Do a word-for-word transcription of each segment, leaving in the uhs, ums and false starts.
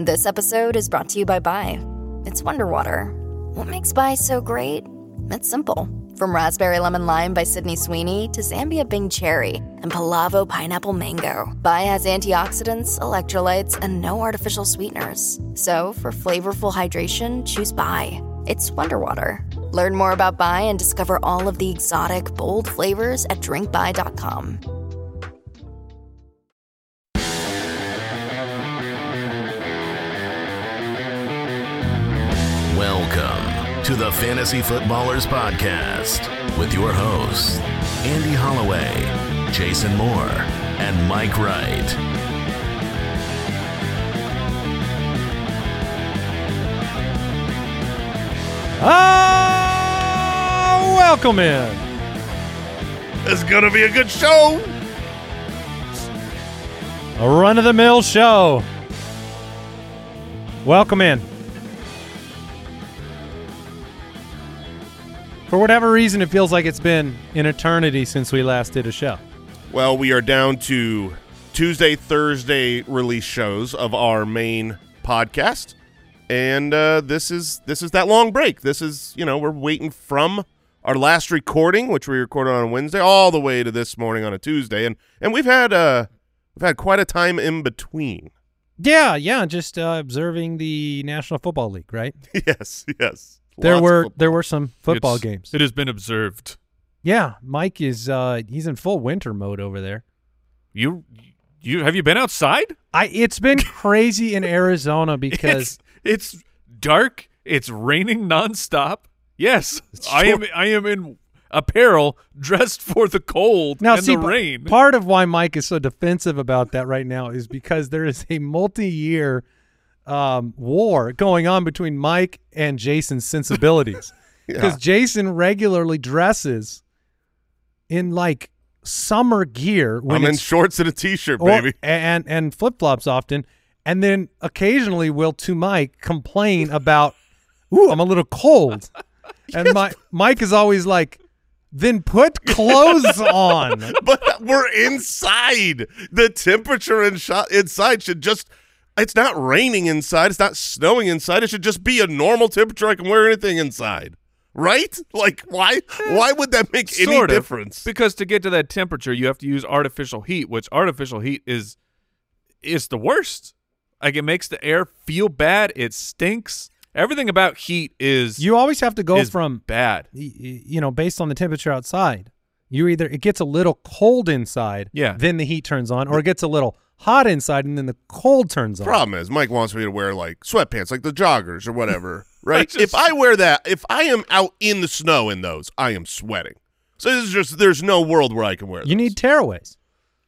This episode is brought to you by Bai. It's Wonder Water. What makes Bai so great? It's simple. From Raspberry Lemon Lime by Sydney Sweeney to Zambia Bing Cherry and Palavo Pineapple Mango, Bai has antioxidants, electrolytes, and no artificial sweeteners. So for flavorful hydration, choose Bai. It's Wonder Water. Learn more about Bai and discover all of the exotic, bold flavors at drink bai dot com. Welcome to the Fantasy Footballers Podcast with your hosts, Andy Holloway, Jason Moore, and Mike Wright. Ah, uh, welcome in. It's gonna be a good show. A run-of-the-mill show. Welcome in. For whatever reason, it feels like it's been an eternity since we last did a show. Well, we are down to Tuesday, Thursday release shows of our main podcast. And uh, this is this is that long break. This is, you know, we're waiting from our last recording, which we recorded on a Wednesday, all the way to this morning on a Tuesday, and and we've had uh we've had quite a time in between. Yeah, yeah, just uh, observing the National Football League, right? Yes, yes. There were there were some football it's, games. It has been observed. Yeah, Mike is uh, he's in full winter mode over there. You you have you been outside? I it's been crazy in Arizona because. It's dark. It's raining nonstop. Yes, sure. I am. I am in apparel, dressed for the cold now, and see, the rain. Part of why Mike is so defensive about that right now is because there is a multi-year um, war going on between Mike and Jason's sensibilities. Because yeah. Jason regularly dresses in like summer gear. When I'm in shorts and a t-shirt, or, baby, and and flip-flops often. And then occasionally will, to Mike, complain about, ooh, I'm a little cold. And yes. my, Mike is always like, then put clothes on. But we're inside. The temperature in sh- inside should just, it's not raining inside. It's not snowing inside. It should just be a normal temperature. I can wear anything inside. Right? Like, why Why would that make sort any of. difference? Because to get to that temperature, you have to use artificial heat, which artificial heat is is the worst. Like, it makes the air feel bad. It stinks. Everything about heat is You always have to go from bad. You know, based on the temperature outside, you either it gets a little cold inside, yeah. then the heat turns on, or it gets a little hot inside, and then the cold turns on. Problem is, Mike wants me to wear, like, sweatpants, like the joggers or whatever, right? I just, if I wear that, if I am out in the snow in those, I am sweating. So this is just there's no world where I can wear those. You need tearaways.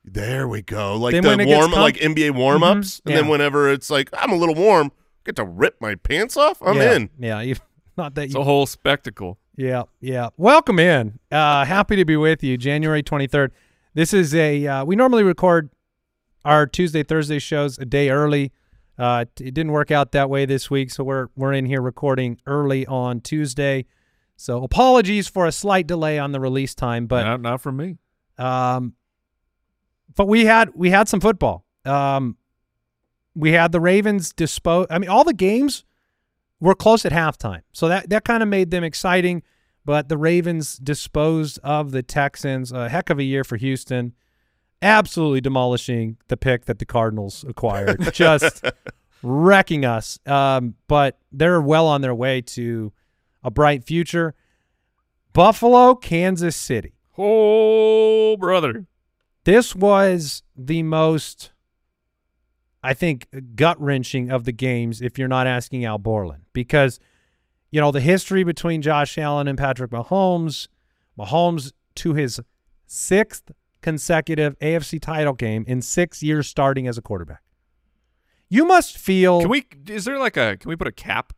There we go. Like then the warm, com- like N B A warm-ups. Mm-hmm. And yeah. then whenever it's like, I'm a little warm, get to rip my pants off. I'm yeah. in. Yeah. You, not that you, it's a whole spectacle. Yeah. Yeah. Welcome in. Uh, happy to be with you. January twenty-third. This is a, uh, we normally record our Tuesday, Thursday shows a day early. Uh, it didn't work out that way this week. So we're, we're in here recording early on Tuesday. So apologies for a slight delay on the release time, but not, not from me. Um, But we had we had some football. Um, we had the Ravens dispose. I mean, all the games were close at halftime, so that that kind of made them exciting. But the Ravens disposed of the Texans. A heck of a year for Houston. Absolutely demolishing the pick that the Cardinals acquired, just wrecking us. Um, but they're well on their way to a bright future. Buffalo, Kansas City. Oh, brother. This was the most, I think, gut-wrenching of the games if you're not asking Al Borland because, you know, the history between Josh Allen and Patrick Mahomes, Mahomes to his sixth consecutive A F C title game in six years starting as a quarterback. You must feel. Can we? Is there like a? Can we put a cap?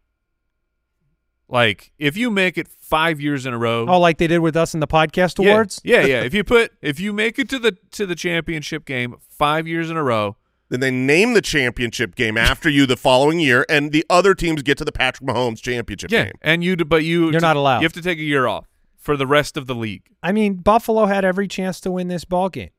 Like if you make it five years in a row. Oh, like they did with us in the podcast yeah, awards. Yeah, yeah. If you put, if you make it to the to the championship game five years in a row. Then they name the championship game after you the following year, and the other teams get to the Patrick Mahomes championship yeah, game. And you, but you, you're not allowed. You have to take a year off for the rest of the league. I mean, Buffalo had every chance to win this ball game.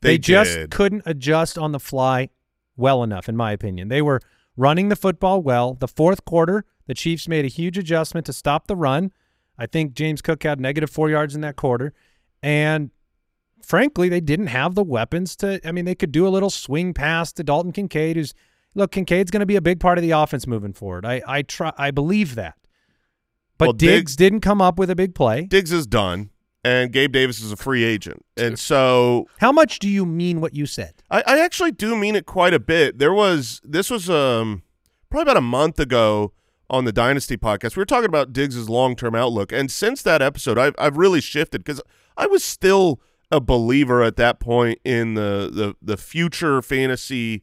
They, they just couldn't adjust on the fly well enough, in my opinion. They were running the football well. The fourth quarter, the Chiefs made a huge adjustment to stop the run. I think James Cook had negative four yards in that quarter, and. Frankly, they didn't have the weapons to – I mean, they could do a little swing pass to Dalton Kincaid, who's – look, Kincaid's going to be a big part of the offense moving forward. I I try, I believe that. But well, Diggs, Diggs didn't come up with a big play. Diggs is done, and Gabe Davis is a free agent. And so – how much do you mean what you said? I, I actually do mean it quite a bit. There was – this was um probably about a month ago on the Dynasty podcast. We were talking about Diggs' long-term outlook. And since that episode, I've, I've really shifted because I was still – a believer at that point in the the, the future fantasy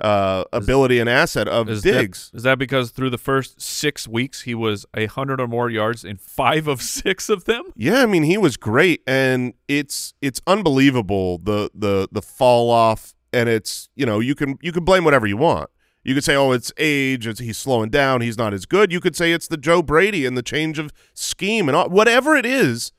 uh, ability is, and asset of is Diggs. That, is that because through the first six weeks he was a hundred or more yards in five of six of them? Yeah, I mean he was great, and it's it's unbelievable the the the fall off, and it's you know you can you can blame whatever you want. You could say oh it's age, it's, he's slowing down, he's not as good. You could say it's the Joe Brady and the change of scheme and all, whatever it is,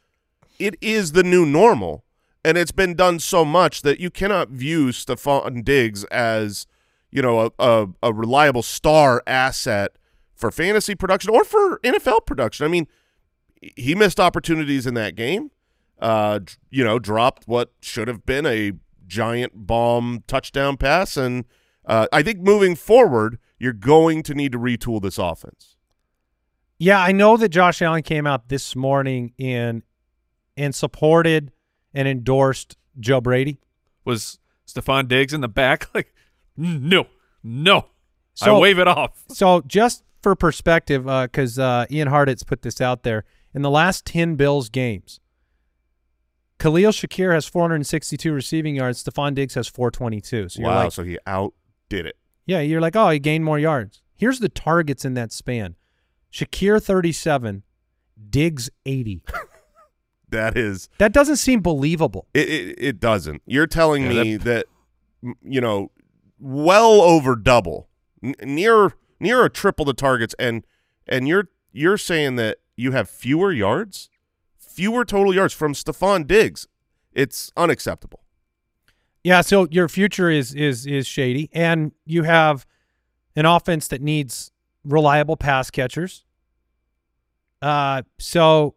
it is the new normal. And it's been done so much that you cannot view Stephon Diggs as, you know, a, a, a reliable star asset for fantasy production or for N F L production. I mean, he missed opportunities in that game, uh, you know, dropped what should have been a giant bomb touchdown pass. And uh, I think moving forward, you're going to need to retool this offense. Yeah, I know that Josh Allen came out this morning in and supported – and endorsed Joe Brady. Was Stephon Diggs in the back? Like, no, no. So, I wave it off. So just for perspective, because uh, uh, Ian Harditz put this out there, in the last ten Bills games, Khalil Shakir has four hundred sixty-two receiving yards. Stephon Diggs has four twenty-two. So wow, you're like, so he outdid it. Yeah, you're like, oh, he gained more yards. Here's the targets in that span. Shakir, thirty-seven. Diggs, eighty. That is that doesn't seem believable. It it, it doesn't. You're telling yeah, me that, that you know, well over double, n near near a triple the targets, and and you're you're saying that you have fewer yards, fewer total yards from Stephon Diggs. It's unacceptable. Yeah. So your future is is is shady, and you have an offense that needs reliable pass catchers. Uh. So.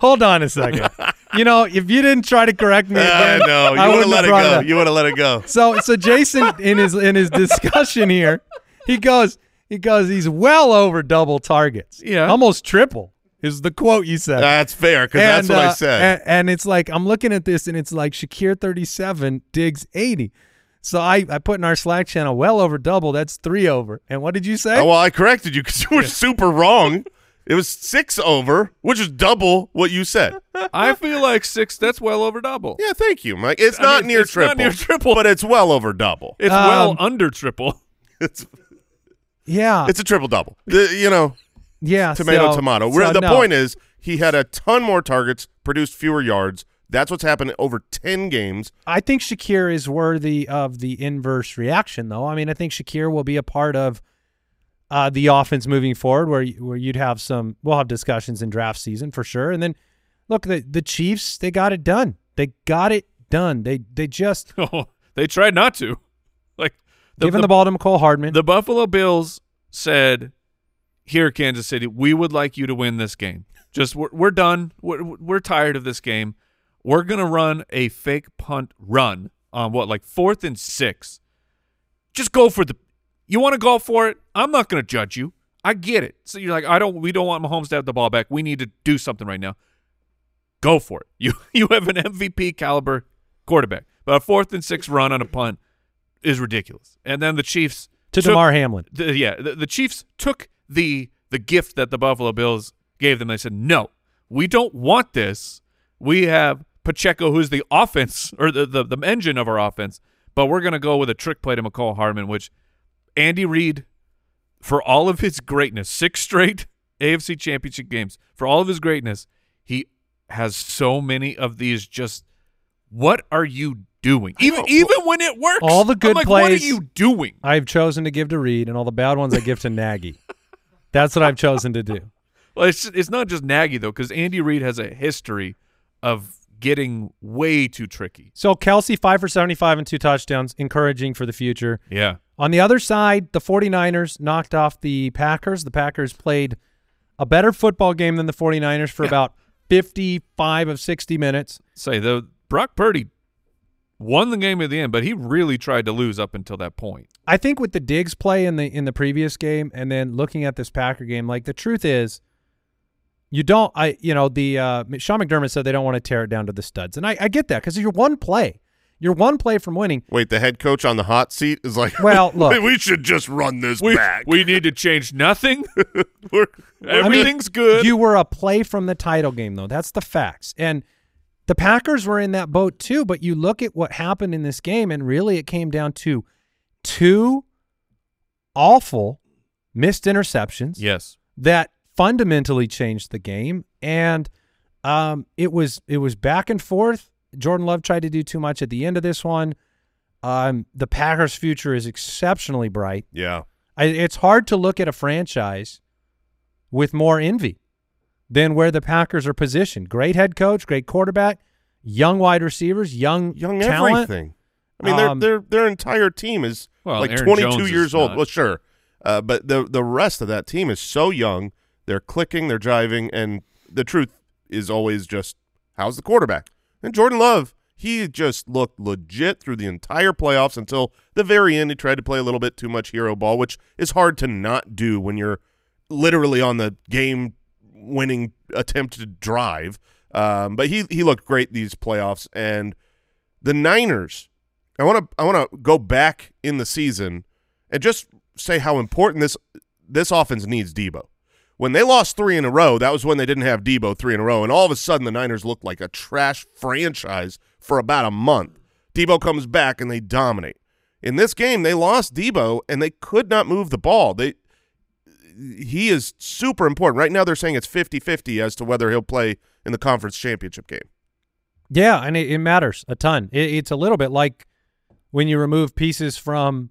Hold on a second. You know, if you didn't try to correct me, uh, no, I wouldn't let it go. You want to let it go. So, so Jason in his in his discussion here, he goes, he goes, he's well over double targets. Yeah, almost triple is the quote you said. That's fair because that's what uh, I said. And, and it's like I'm looking at this, and it's like Shakir thirty-seven, Diggs eighty. So I, I put in our Slack channel well over double. That's three over. And what did you say? Oh, well, I corrected you because you were yeah. super wrong. It was six over, which is double what you said. I feel like six, that's well over double. Yeah, thank you, Mike. It's not I mean, near it's triple. It's not near triple. But it's well over double. It's um, well under triple. It's, yeah. It's a triple-double. You know, yeah, tomato, so, tomato. So the no. point is he had a ton more targets, produced fewer yards. That's what's happened over ten games. I think Shakir is worthy of the inverse reaction, though. I mean, I think Shakir will be a part of – Uh, the offense moving forward, where where you'd have some, we'll have discussions in draft season for sure. And then, look, the the Chiefs, they got it done. They got it done. They they just oh, they tried not to, like the, giving the, the ball to McCole Hardman. The Buffalo Bills said, "Here, Kansas City, we would like you to win this game. Just we're we're done. We're we're tired of this game. We're gonna run a fake punt run on what like fourth and six. Just go for the." You want to go for it? I'm not going to judge you. I get it. So you're like, I don't. We don't want Mahomes to have the ball back. We need to do something right now. Go for it. You you have an M V P caliber quarterback, but a fourth and six run on a punt is ridiculous. And then the Chiefs to took, DeMar Hamlin. The, yeah, the, the Chiefs took the the gift that the Buffalo Bills gave them. They said, no, we don't want this. We have Pacheco, who's the offense or the the, the engine of our offense. But we're going to go with a trick play to McCall Hardman, which Andy Reid, for all of his greatness, six straight A F C championship games, for all of his greatness, he has so many of these just, what are you doing? Even even when it works. All the good I'm like, plays. What are you doing? I've chosen to give to Reid, and all the bad ones I give to Nagy. That's what I've chosen to do. Well, it's, it's not just Nagy, though, because Andy Reid has a history of getting way too tricky. So Kelsey, five for seventy-five and two touchdowns, encouraging for the future. Yeah. On the other side, the 49ers knocked off the Packers. The Packers played a better football game than the 49ers for yeah. about fifty-five of sixty minutes. Say, though, Brock Purdy won the game at the end, but he really tried to lose up until that point. I think with the Diggs play in the in the previous game and then looking at this Packer game, like, the truth is, you don't, I, you know, the, uh, Sean McDermott said they don't want to tear it down to the studs. And I, I get that, because you're one play. You're one play from winning. Wait, the head coach on the hot seat is like, well, look, we should just run this we, back. We need to change nothing. We're, everything's I mean, good. You were a play from the title game, though. That's the facts. And the Packers were in that boat, too. But you look at what happened in this game, and really it came down to two awful missed interceptions. Yes. That fundamentally changed the game, and um, it was it was back and forth. Jordan Love tried to do too much at the end of this one. Um, the Packers' future is exceptionally bright. Yeah, I, it's hard to look at a franchise with more envy than where the Packers are positioned. Great head coach, great quarterback, young wide receivers, young young talent. Everything. I mean, um, their their their entire team is well, like Aaron twenty-two Jones years old. Not. Well, sure, uh, but the the rest of that team is so young. They're clicking, they're driving, and the truth is always just, how's the quarterback? And Jordan Love, he just looked legit through the entire playoffs until the very end. He tried to play a little bit too much hero ball, which is hard to not do when you're literally on the game-winning attempt to drive. Um, but he he looked great these playoffs. And the Niners, I want to I want to go back in the season and just say how important this this offense needs Debo. When they lost three in a row, that was when they didn't have Debo three in a row, and all of a sudden the Niners looked like a trash franchise for about a month. Debo comes back, and they dominate. In this game, they lost Debo, and they could not move the ball. They, he is super important. Right now they're saying it's fifty fifty as to whether he'll play in the conference championship game. Yeah, and it, it matters a ton. It, it's a little bit like when you remove pieces from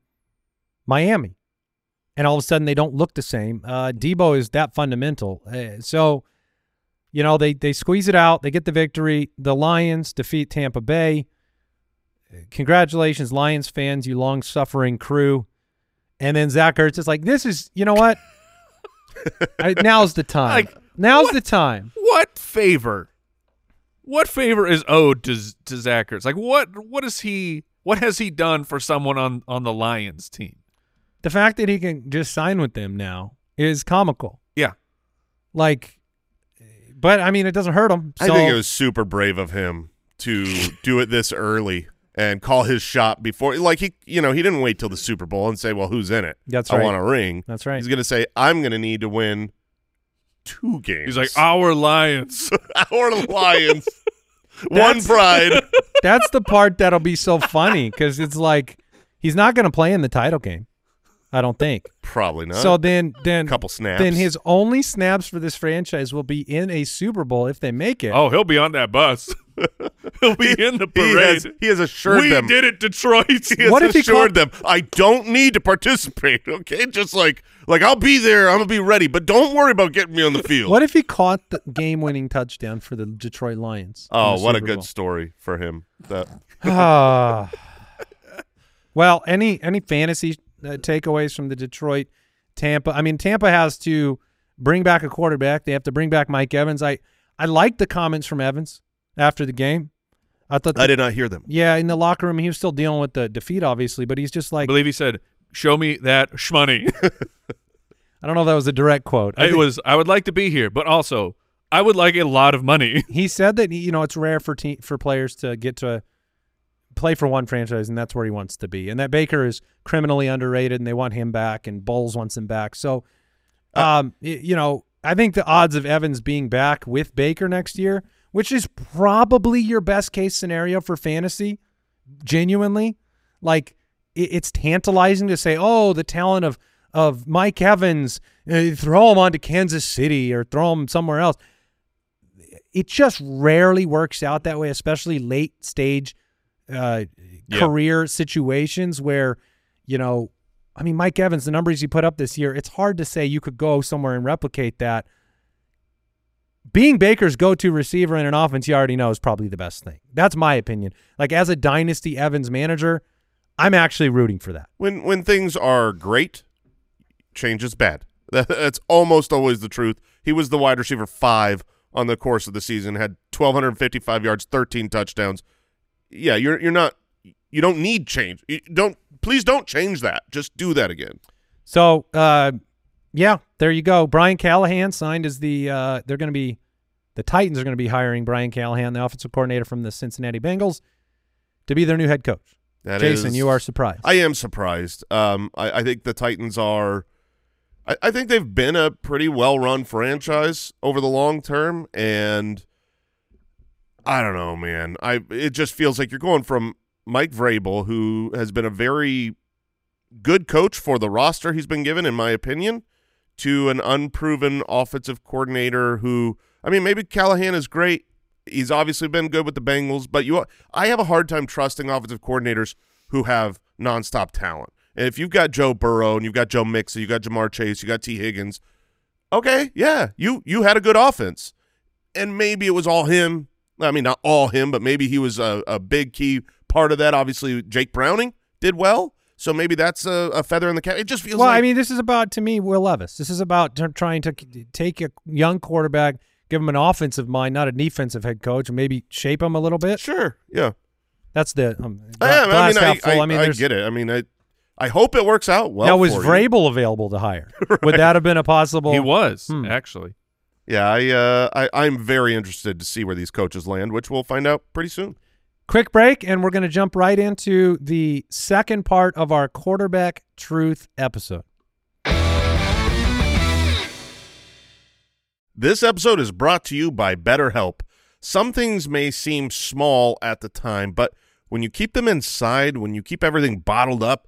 Miami. And all of a sudden, they don't look the same. Uh, Debo is that fundamental. Uh, so, you know, they, they squeeze it out. They get the victory. The Lions defeat Tampa Bay. Congratulations, Lions fans, you long-suffering crew. And then Zach Ertz is like, this is, you know what? I, now's the time. Like, now's what, the time. What favor? What favor is owed to to Zach Ertz? Like, what, what, is he, what has he done for someone on, on the Lions team? The fact that he can just sign with them now is comical. Yeah. Like, but, I mean, it doesn't hurt him. So. I think it was super brave of him to do it this early and call his shot before. Like, he, you know, he didn't wait till the Super Bowl and say, well, who's in it? That's right. I want a ring. That's right. He's going to say, I'm going to need to win two games. He's like, our Lions. Our Lions. One pride. That's the part that'll be so funny, because it's like, he's not going to play in the title game. I don't think. Probably not. So then, then, couple snaps. Then his only snaps for this franchise will be in a Super Bowl if they make it. Oh, he'll be on that bus. He'll be in the parade. He has, he has assured we them. We did it, Detroit. He has what if assured he them, I don't need to participate, okay? Just like, like I'll be there. I'm going to be ready, but don't worry about getting me on the field. What if he caught the game-winning touchdown for the Detroit Lions? Oh, what a good Bowl. Story for him. That. uh, well, any any fantasy – Uh, takeaways from the Detroit Tampa. I mean, Tampa has to bring back a quarterback. They have to bring back Mike Evans. I, I liked the comments from Evans after the game. I thought the, I did not hear them. Yeah, in the locker room, he was still dealing with the defeat, obviously, but he's just like, I believe he said, show me that shmoney. I don't know if that was a direct quote. I it think, was, I would like to be here, but also I would like a lot of money. He said that, you know, it's rare for te for players to get to a play for one franchise, and that's where he wants to be. And that Baker is criminally underrated, and they want him back, and Bowles wants him back. So, um, uh, you know, I think the odds of Evans being back with Baker next year, which is probably your best case scenario for fantasy, genuinely, Like, it's tantalizing to say, oh, the talent of of Mike Evans, throw him onto Kansas City or throw him somewhere else. It just rarely works out that way, especially late stage uh, yeah. career situations where, you know, I mean, Mike Evans, the numbers he put up this year, it's hard to say you could go somewhere and replicate that. Being Baker's go-to receiver in an offense you already know is probably the best thing. That's my opinion. Like, as a Dynasty Evans manager, I'm actually rooting for that. When when things are great, change is bad. That, that's almost always the truth. He was the wide receiver five on the course of the season, had one thousand two hundred fifty-five yards, thirteen touchdowns. Yeah, you're you're not you don't need change. You don't please don't change that. Just do that again. So, uh yeah, there you go. Brian Callahan signed as the uh, – they're going to be – the Titans are going to be hiring Brian Callahan, the offensive coordinator from the Cincinnati Bengals, to be their new head coach. That Jason, is, you are surprised. I am surprised. Um, I, I think the Titans are I, – I think they've been a pretty well-run franchise over the long term, and I don't know, man. I It just feels like you're going from Mike Vrabel, who has been a very good coach for the roster he's been given, in my opinion, to an unproven offensive coordinator who, I mean, maybe Callahan is great. He's obviously been good with the Bengals, but you, I have a hard time trusting offensive coordinators who have nonstop talent. And if you've got Joe Burrow and you've got Joe Mixon, you've got Jamar Chase, you got T. Higgins, okay, yeah, you you had a good offense. And maybe it was all him. I mean, not all him, but maybe he was a, a big key part of that. Obviously, Jake Browning did well. So maybe that's a, a feather in the cap. It just feels well, like – Well, I mean, this is about, to me, Will Levis. This is about trying to take a young quarterback, give him an offensive mind, not a defensive head coach, and maybe shape him a little bit. Sure, yeah. That's the um, – I, I, mean, I, I, I, mean, I get it. I mean, I I hope it works out well. Now, was for Vrabel you. available to hire? Right. Would that have been a possible – He was, hmm. actually. Yeah, I, uh, I, I'm very interested to see where these coaches land, which we'll find out pretty soon. Quick break, and we're going to jump right into the second part of our Quarterback Truth episode. This episode is brought to you by BetterHelp. Some things may seem small at the time, but when you keep them inside, when you keep everything bottled up,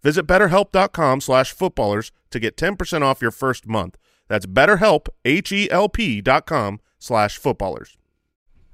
Visit BetterHelp.com slash footballers to get ten percent off your first month. That's BetterHelp, H-E-L-P dot com slash footballers.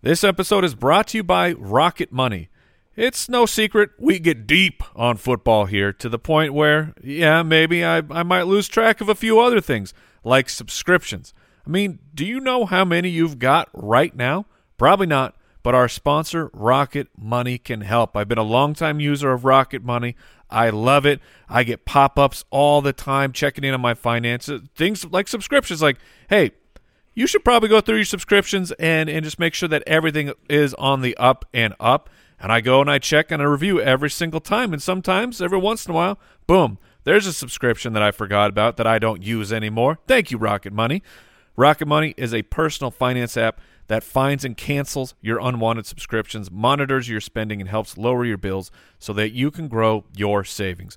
This episode is brought to you by Rocket Money. It's no secret we get deep on football here to the point where, yeah, maybe I, I might lose track of a few other things like subscriptions. I mean, do you know how many you've got right now? Probably not. But our sponsor, Rocket Money, can help. I've been a longtime user of Rocket Money. I love it. I get pop-ups all the time checking in on my finances. Things like subscriptions, like, hey, you should probably go through your subscriptions and, and just make sure that everything is on the up and up. And I go and I check and I review every single time. And sometimes, every once in a while, boom, there's a subscription that I forgot about that I don't use anymore. Thank you, Rocket Money. Rocket Money is a personal finance app that finds and cancels your unwanted subscriptions, monitors your spending, and helps lower your bills so that you can grow your savings.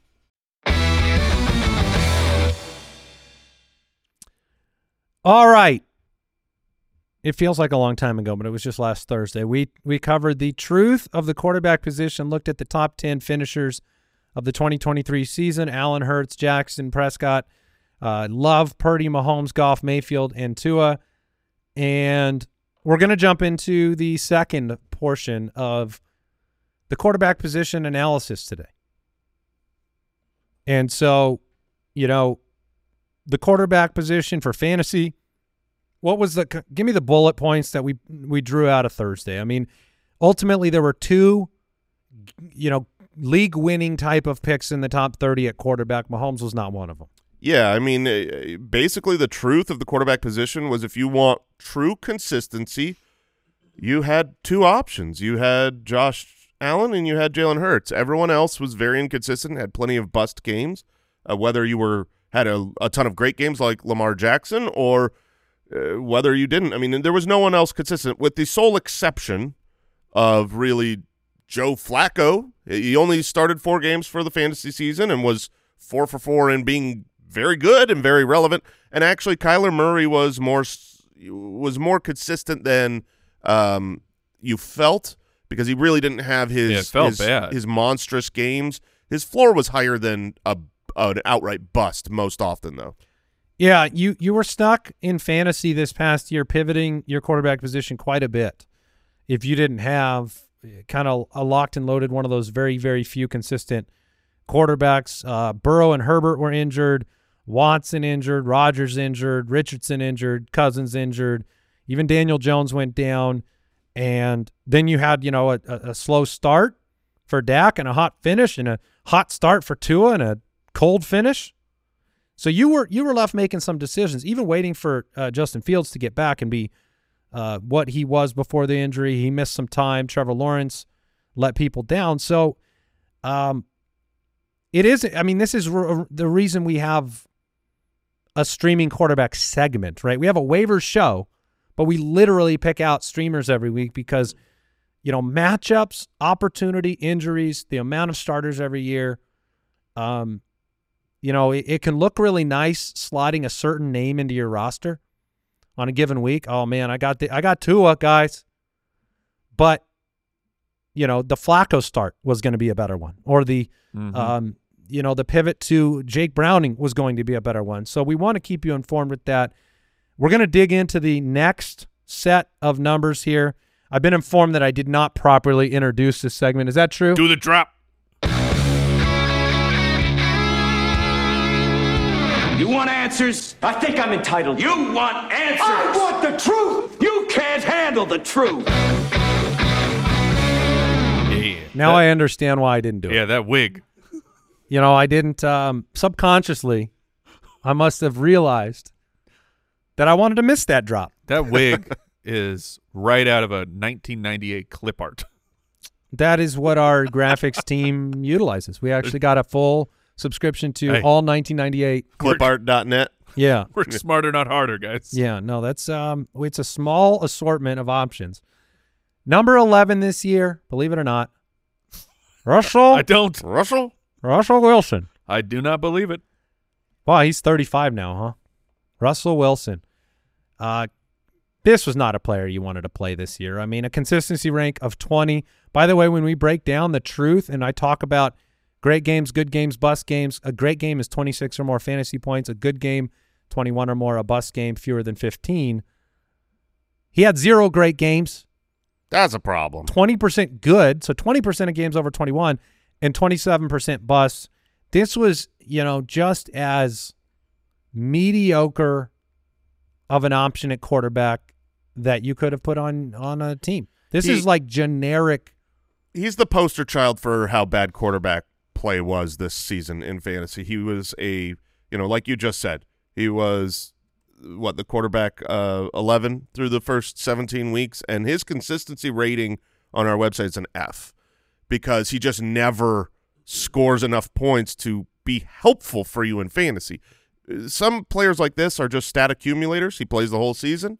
All right. It feels like a long time ago, but it was just last Thursday. We we covered the truth of the quarterback position, looked at the top ten finishers of the twenty twenty-three season, Allen, Hurts, Jackson, Prescott, uh, Love, Purdy, Mahomes, Goff, Mayfield, and Tua. And we're going to jump into the second portion of the quarterback position analysis today. And so, you know, the quarterback position for fantasy, what was the – give me the bullet points that we we drew out of Thursday. I mean, ultimately there were two, you know, league-winning type of picks in the top thirty at quarterback. Mahomes was not one of them. Yeah, I mean, basically the truth of the quarterback position was if you want true consistency, you had two options. You had Josh Allen and you had Jalen Hurts. Everyone else was very inconsistent, had plenty of bust games, uh, whether you were had a, a ton of great games like Lamar Jackson or uh, whether you didn't. I mean, there was no one else consistent with the sole exception of really Joe Flacco. He only started four games for the fantasy season and was four for four in being very good and very relevant. And actually, Kyler Murray was more was more consistent than um, you felt because he really didn't have his yeah, it felt his, bad. his monstrous games. His floor was higher than a an outright bust most often, though. Yeah, you you were stuck in fantasy this past year pivoting your quarterback position quite a bit if you didn't have kind of a locked and loaded one of those very very few consistent quarterbacks. Uh, Burrow and Herbert were injured. Watson injured, Rodgers injured, Richardson injured, Cousins injured, even Daniel Jones went down. And then you had, you know, a, a slow start for Dak and a hot finish and a hot start for Tua and a cold finish. So you were you were left making some decisions, even waiting for uh, Justin Fields to get back and be uh, what he was before the injury. He missed some time. Trevor Lawrence let people down. So um, it is, I mean, this is re the reason we have a streaming quarterback segment, right? We have a waiver show, but we literally pick out streamers every week because, you know, matchups, opportunity, injuries, the amount of starters every year. Um, you know, it, it can look really nice sliding a certain name into your roster on a given week. Oh man, I got the, I got Tua, guys, but you know, the Flacco start was going to be a better one, or the, mm-hmm. um, you know, the pivot to Jake Browning was going to be a better one. So we want to keep you informed with that. We're going to dig into the next set of numbers here. I've been informed that I did not properly introduce this segment. Is that true? Do the drop. You want answers? I think I'm entitled. You want answers? I want the truth. You can't handle the truth. Yeah. Now that, I understand why I didn't do yeah, it. Yeah, that wig. You know, I didn't um, subconsciously. I must have realized that I wanted to miss that drop. That wig is right out of a nineteen ninety-eight clip art. That is what our graphics team utilizes. We actually got a full subscription to hey, all nineteen ninety-eight clip art dot net. Yeah, work smarter, not harder, guys. Yeah, no, that's um, it's a small assortment of options. Number eleven this year, believe it or not, Russell. I don't Russell. Russell Wilson. I do not believe it. Wow, he's thirty-five now, huh? Russell Wilson. Uh, this was not a player you wanted to play this year. I mean, a consistency rank of twenty. By the way, when we break down the truth and I talk about great games, good games, bust games, a great game is twenty-six or more fantasy points. A good game, twenty-one or more. A bust game, fewer than fifteen. He had zero great games. That's a problem. twenty percent good, so twenty percent of games over twenty-one. And twenty-seven percent bust. This was, you know, just as mediocre of an option at quarterback that you could have put on on a team. This he, is like generic. He's the poster child for how bad quarterback play was this season in fantasy. He was a, you know, like you just said, he was, what, the quarterback uh, eleven through the first seventeen weeks, and his consistency rating on our website is an F. Because he just never scores enough points to be helpful for you in fantasy. Some players like this are just stat accumulators. He plays the whole season.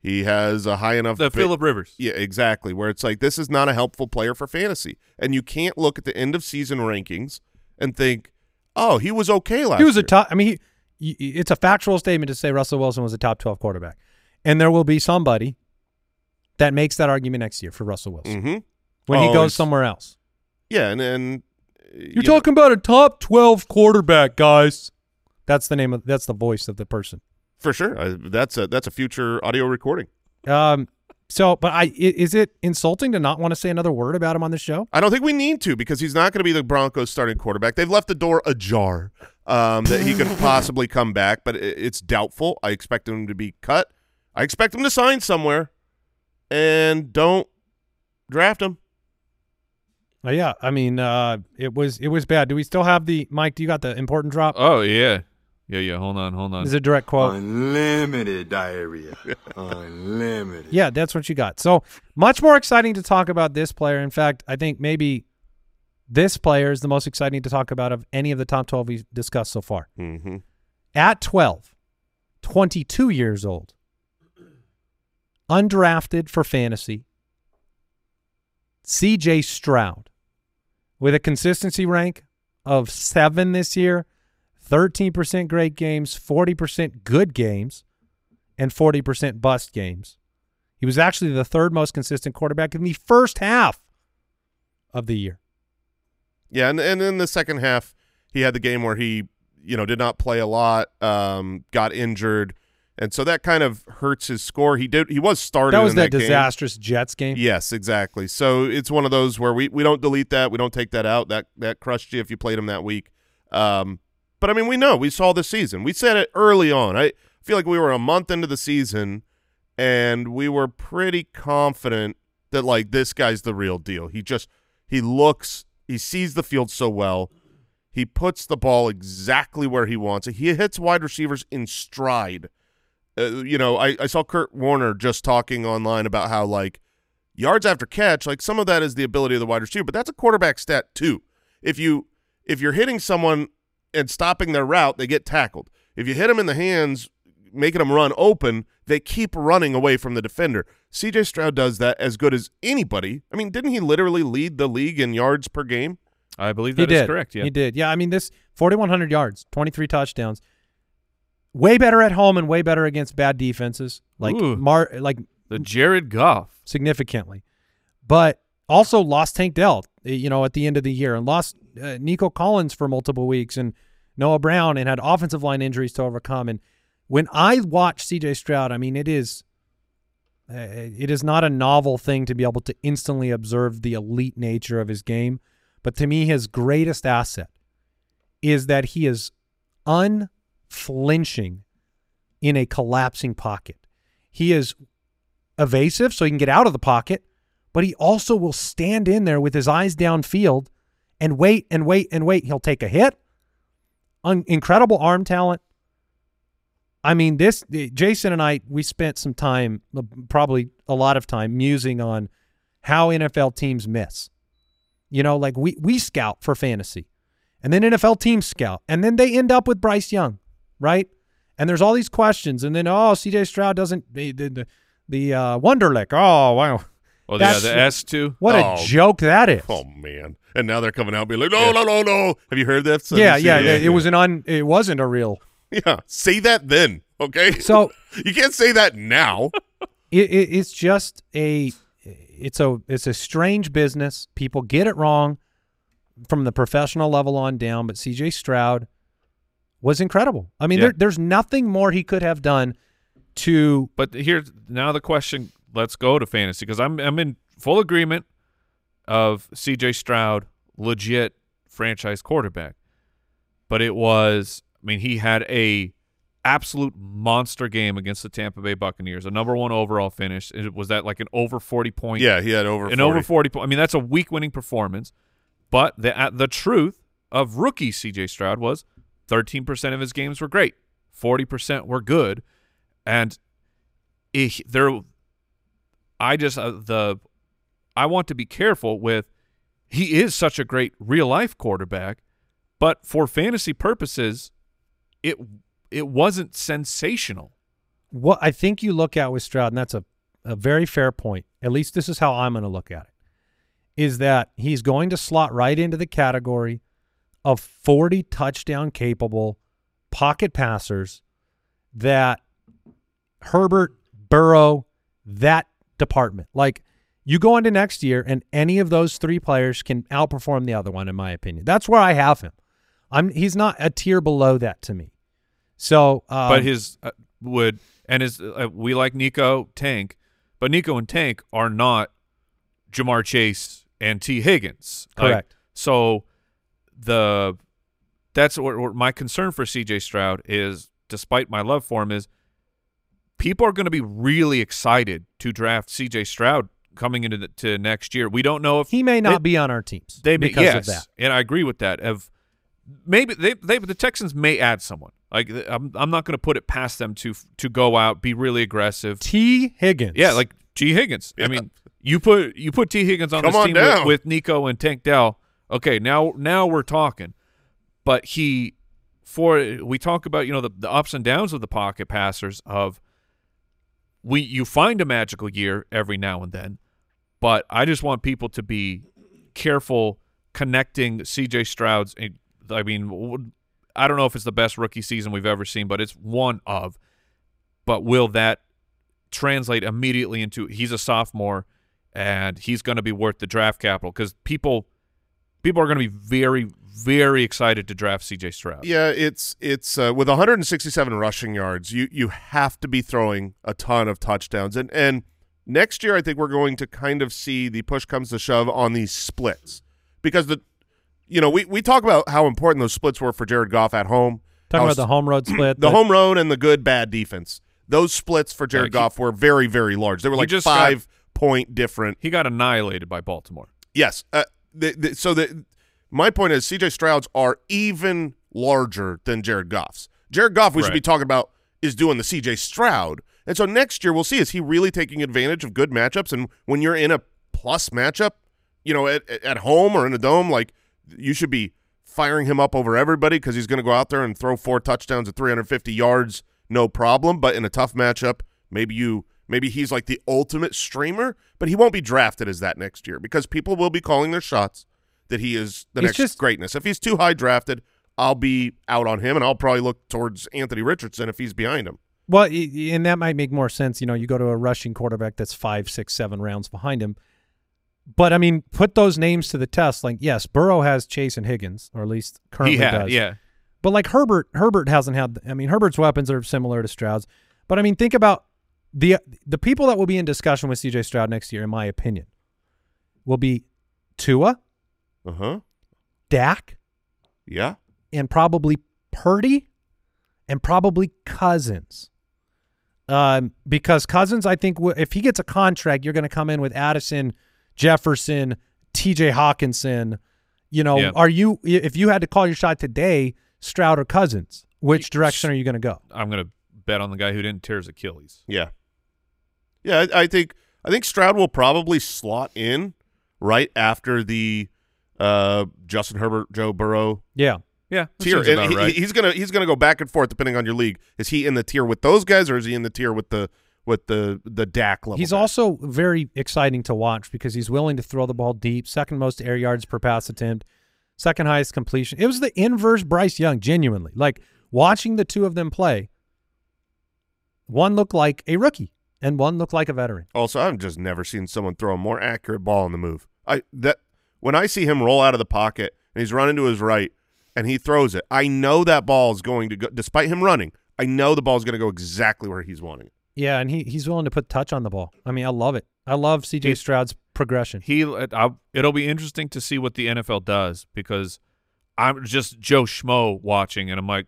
He has a high enough... The Phillip Rivers. Yeah, exactly, where it's like, this is not a helpful player for fantasy. And you can't look at the end-of-season rankings and think, oh, he was okay last year. He was a top... I mean, he, it's a factual statement to say Russell Wilson was a top twelve quarterback. And there will be somebody that makes that argument next year for Russell Wilson mm-hmm. when Always. he goes somewhere else. Yeah, and, and You're you talking know. about a top twelve quarterback, guys. That's the name of that's the voice of the person. For sure. I, that's a that's a future audio recording. Um So, but I is it insulting to not want to say another word about him on the show? I don't think we need to, because he's not going to be the Broncos' starting quarterback. They've left the door ajar um, that he could possibly come back, but it's doubtful. I expect him to be cut. I expect him to sign somewhere, and don't draft him. Oh, yeah, I mean, uh, it was it was bad. Do we still have the Mike? Do you got the important drop? Oh yeah. Yeah, yeah, hold on, hold on. This is a direct quote. Unlimited diarrhea. Unlimited. Yeah, that's what you got. So much more exciting to talk about this player. In fact, I think maybe this player is the most exciting to talk about of any of the top twelve we've discussed so far. Mm-hmm. At twelve, twenty-two years old, undrafted for fantasy, C J. Stroud, with a consistency rank of seven this year, thirteen percent great games, forty percent good games, and forty percent bust games. He was actually the third most consistent quarterback in the first half of the year. Yeah, and, and in the second half, he had the game where he, you know, did not play a lot, um, got injured, and so that kind of hurts his score. He did. He was started in that game. That was that disastrous Jets game. Yes, exactly. So it's one of those where we, we don't delete that. We don't take that out. That, that crushed you if you played him that week. Um, But, I mean, we know. We saw this season. We said it early on. I feel like we were a month into the season, and we were pretty confident that, like, this guy's the real deal. He just – he looks – he sees the field so well. He puts the ball exactly where he wants it. He hits wide receivers in stride. Uh, you know, I, I saw Kurt Warner just talking online about how, like, yards after catch, like, some of that is the ability of the wide receiver, but that's a quarterback stat too. If you – if you're hitting someone – and stopping their route, they get tackled. If you hit them in the hands, making them run open, they keep running away from the defender. C J. Stroud does that as good as anybody. I mean, didn't he literally lead the league in yards per game? I believe that is correct, yeah. He did. Yeah, I mean, this forty-one hundred yards, twenty-three touchdowns. Way better at home and way better against bad defenses. Like Mar like the Jared Goff. Significantly. But also lost Tank Dell, you know, at the end of the year, and lost uh, Nico Collins for multiple weeks and Noah Brown, and had offensive line injuries to overcome. And when I watch C J. Stroud, I mean, it is uh, it is not a novel thing to be able to instantly observe the elite nature of his game. But to me, his greatest asset is that he is unflinching in a collapsing pocket. He is evasive, so he can get out of the pocket, but he also will stand in there with his eyes downfield and wait and wait and wait. He'll take a hit. Un incredible arm talent. I mean, this Jason and I, we spent some time, probably a lot of time, musing on how N F L teams miss. You know, like we, we scout for fantasy, and then N F L teams scout, and then they end up with Bryce Young, right? And there's all these questions, and then, oh, C J. Stroud doesn't, the, the, the uh, Wonderlic, oh, wow. Oh, yeah, the S two? What oh. a joke that is. Oh, man. And now they're coming out being like, no, yeah. no, no, no. Have you heard that? Yeah, yeah, yeah, it yeah. was an un it wasn't a real. Yeah, say that then, okay? So you can't say that now. It, it it's just a it's a it's a strange business. People get it wrong from the professional level on down, but C J. Stroud was incredible. I mean, yeah. there there's nothing more he could have done to But here's now the question. Let's go to fantasy, because I'm I'm in full agreement of C J. Stroud, legit franchise quarterback. But it was, I mean, he had a absolute monster game against the Tampa Bay Buccaneers, a number one overall finish. It was that like an over forty point. Yeah, he had over an forty. Over forty point. I mean, that's a week winning performance. But the uh, the truth of rookie C J. Stroud was thirteen percent of his games were great, forty percent were good, and it, there. I just uh, the I want to be careful with he is such a great real life quarterback, but for fantasy purposes, it it wasn't sensational. What I think you look at with Stroud, and that's a a very fair point. At least this is how I'm going to look at it, is that he's going to slot right into the category of forty touchdown capable pocket passers that Herbert, Burrow, that department. Like, you go into next year and any of those three players can outperform the other one, in my opinion. That's where I have him. I'm he's not a tier below that to me. So, um, but his uh, would and his uh, we like Nico Tank, but Nico and Tank are not Jamar Chase and T. Higgins. Correct. Like, so the that's what, what my concern for C J. Stroud is. Despite my love for him, is people are going to be really excited to draft C J. Stroud coming into the, to next year. We don't know if he may not they, be on our teams. They because yes, of that, and I agree with that. Of maybe they, they the Texans may add someone. Like I'm, I'm not going to put it past them to to go out, be really aggressive. T. Higgins, yeah, like T. Higgins. Yeah. I mean, you put you put T. Higgins on Come this on team with, with Nico and Tank Dell. Okay, now now we're talking. But he, for we talk about you know the, the ups and downs of the pocket passers of. We you find a magical year every now and then, but I just want people to be careful connecting C J. Stroud's. I mean, I don't know if it's the best rookie season we've ever seen, but it's one of. But will that translate immediately into he's a sophomore and he's going to be worth the draft capital? Because people people are going to be very, very excited to draft C J. Stroud. Yeah, it's it's uh, with one hundred sixty-seven rushing yards, you you have to be throwing a ton of touchdowns. And and next year I think we're going to kind of see the push comes to shove on these splits. Because the you know, we we talk about how important those splits were for Jared Goff at home. Talking about the home road split. The home road and the good bad defense. Those splits for Jared yeah, Goff he, were very very large. They were like five got, point different. He got annihilated by Baltimore. Yes. Uh, the, the, so the My point is C J. Stroud's are even larger than Jared Goff's. Jared Goff, we right. should be talking about, is doing the C J. Stroud. And so next year we'll see, is he really taking advantage of good matchups? And when you're in a plus matchup, you know, at, at home or in a dome, like you should be firing him up over everybody because he's going to go out there and throw four touchdowns at three hundred fifty yards, no problem. But in a tough matchup, maybe you maybe he's like the ultimate streamer, but he won't be drafted as that next year because people will be calling their shots. That he is the it's next just, greatness. If he's too high drafted, I'll be out on him, and I'll probably look towards Anthony Richardson if he's behind him. Well, and that might make more sense. You know, you go to a rushing quarterback that's five, six, seven rounds behind him. But, I mean, put those names to the test. Like, yes, Burrow has Chase and Higgins, or at least currently he had, does. Yeah. But, like, Herbert Herbert hasn't had – I mean, Herbert's weapons are similar to Stroud's. But, I mean, think about the the people that will be in discussion with C J. Stroud next year, in my opinion, will be Tua – Uh-huh. Dak. Yeah. And probably Purdy and probably Cousins. Um, because Cousins, I think, w if he gets a contract, you're going to come in with Addison, Jefferson, T J Hawkinson. You know, yeah. are you if you had to call your shot today, Stroud or Cousins, which direction are you going to go? I'm going to bet on the guy who didn't tear his Achilles. Yeah. Yeah, I, I think I think Stroud will probably slot in right after the Uh, Justin Herbert, Joe Burrow, yeah, yeah. Tier. He, right. He's gonna he's gonna go back and forth depending on your league. Is he in the tier with those guys, or is he in the tier with the with the the Dak level? He's guy? also very exciting to watch because he's willing to throw the ball deep, second most air yards per pass attempt, second highest completion. It was the inverse Bryce Young, genuinely. Like watching the two of them play, one looked like a rookie and one looked like a veteran. Also, I've just never seen someone throw a more accurate ball on the move. I that. When I see him roll out of the pocket and he's running to his right and he throws it, I know that ball is going to go, despite him running, I know the ball is going to go exactly where he's wanting it. Yeah, and he he's willing to put touch on the ball. I mean, I love it. I love C J. Stroud's progression. He, I, It'll be interesting to see what the N F L does because I'm just Joe Schmo watching, and I'm like,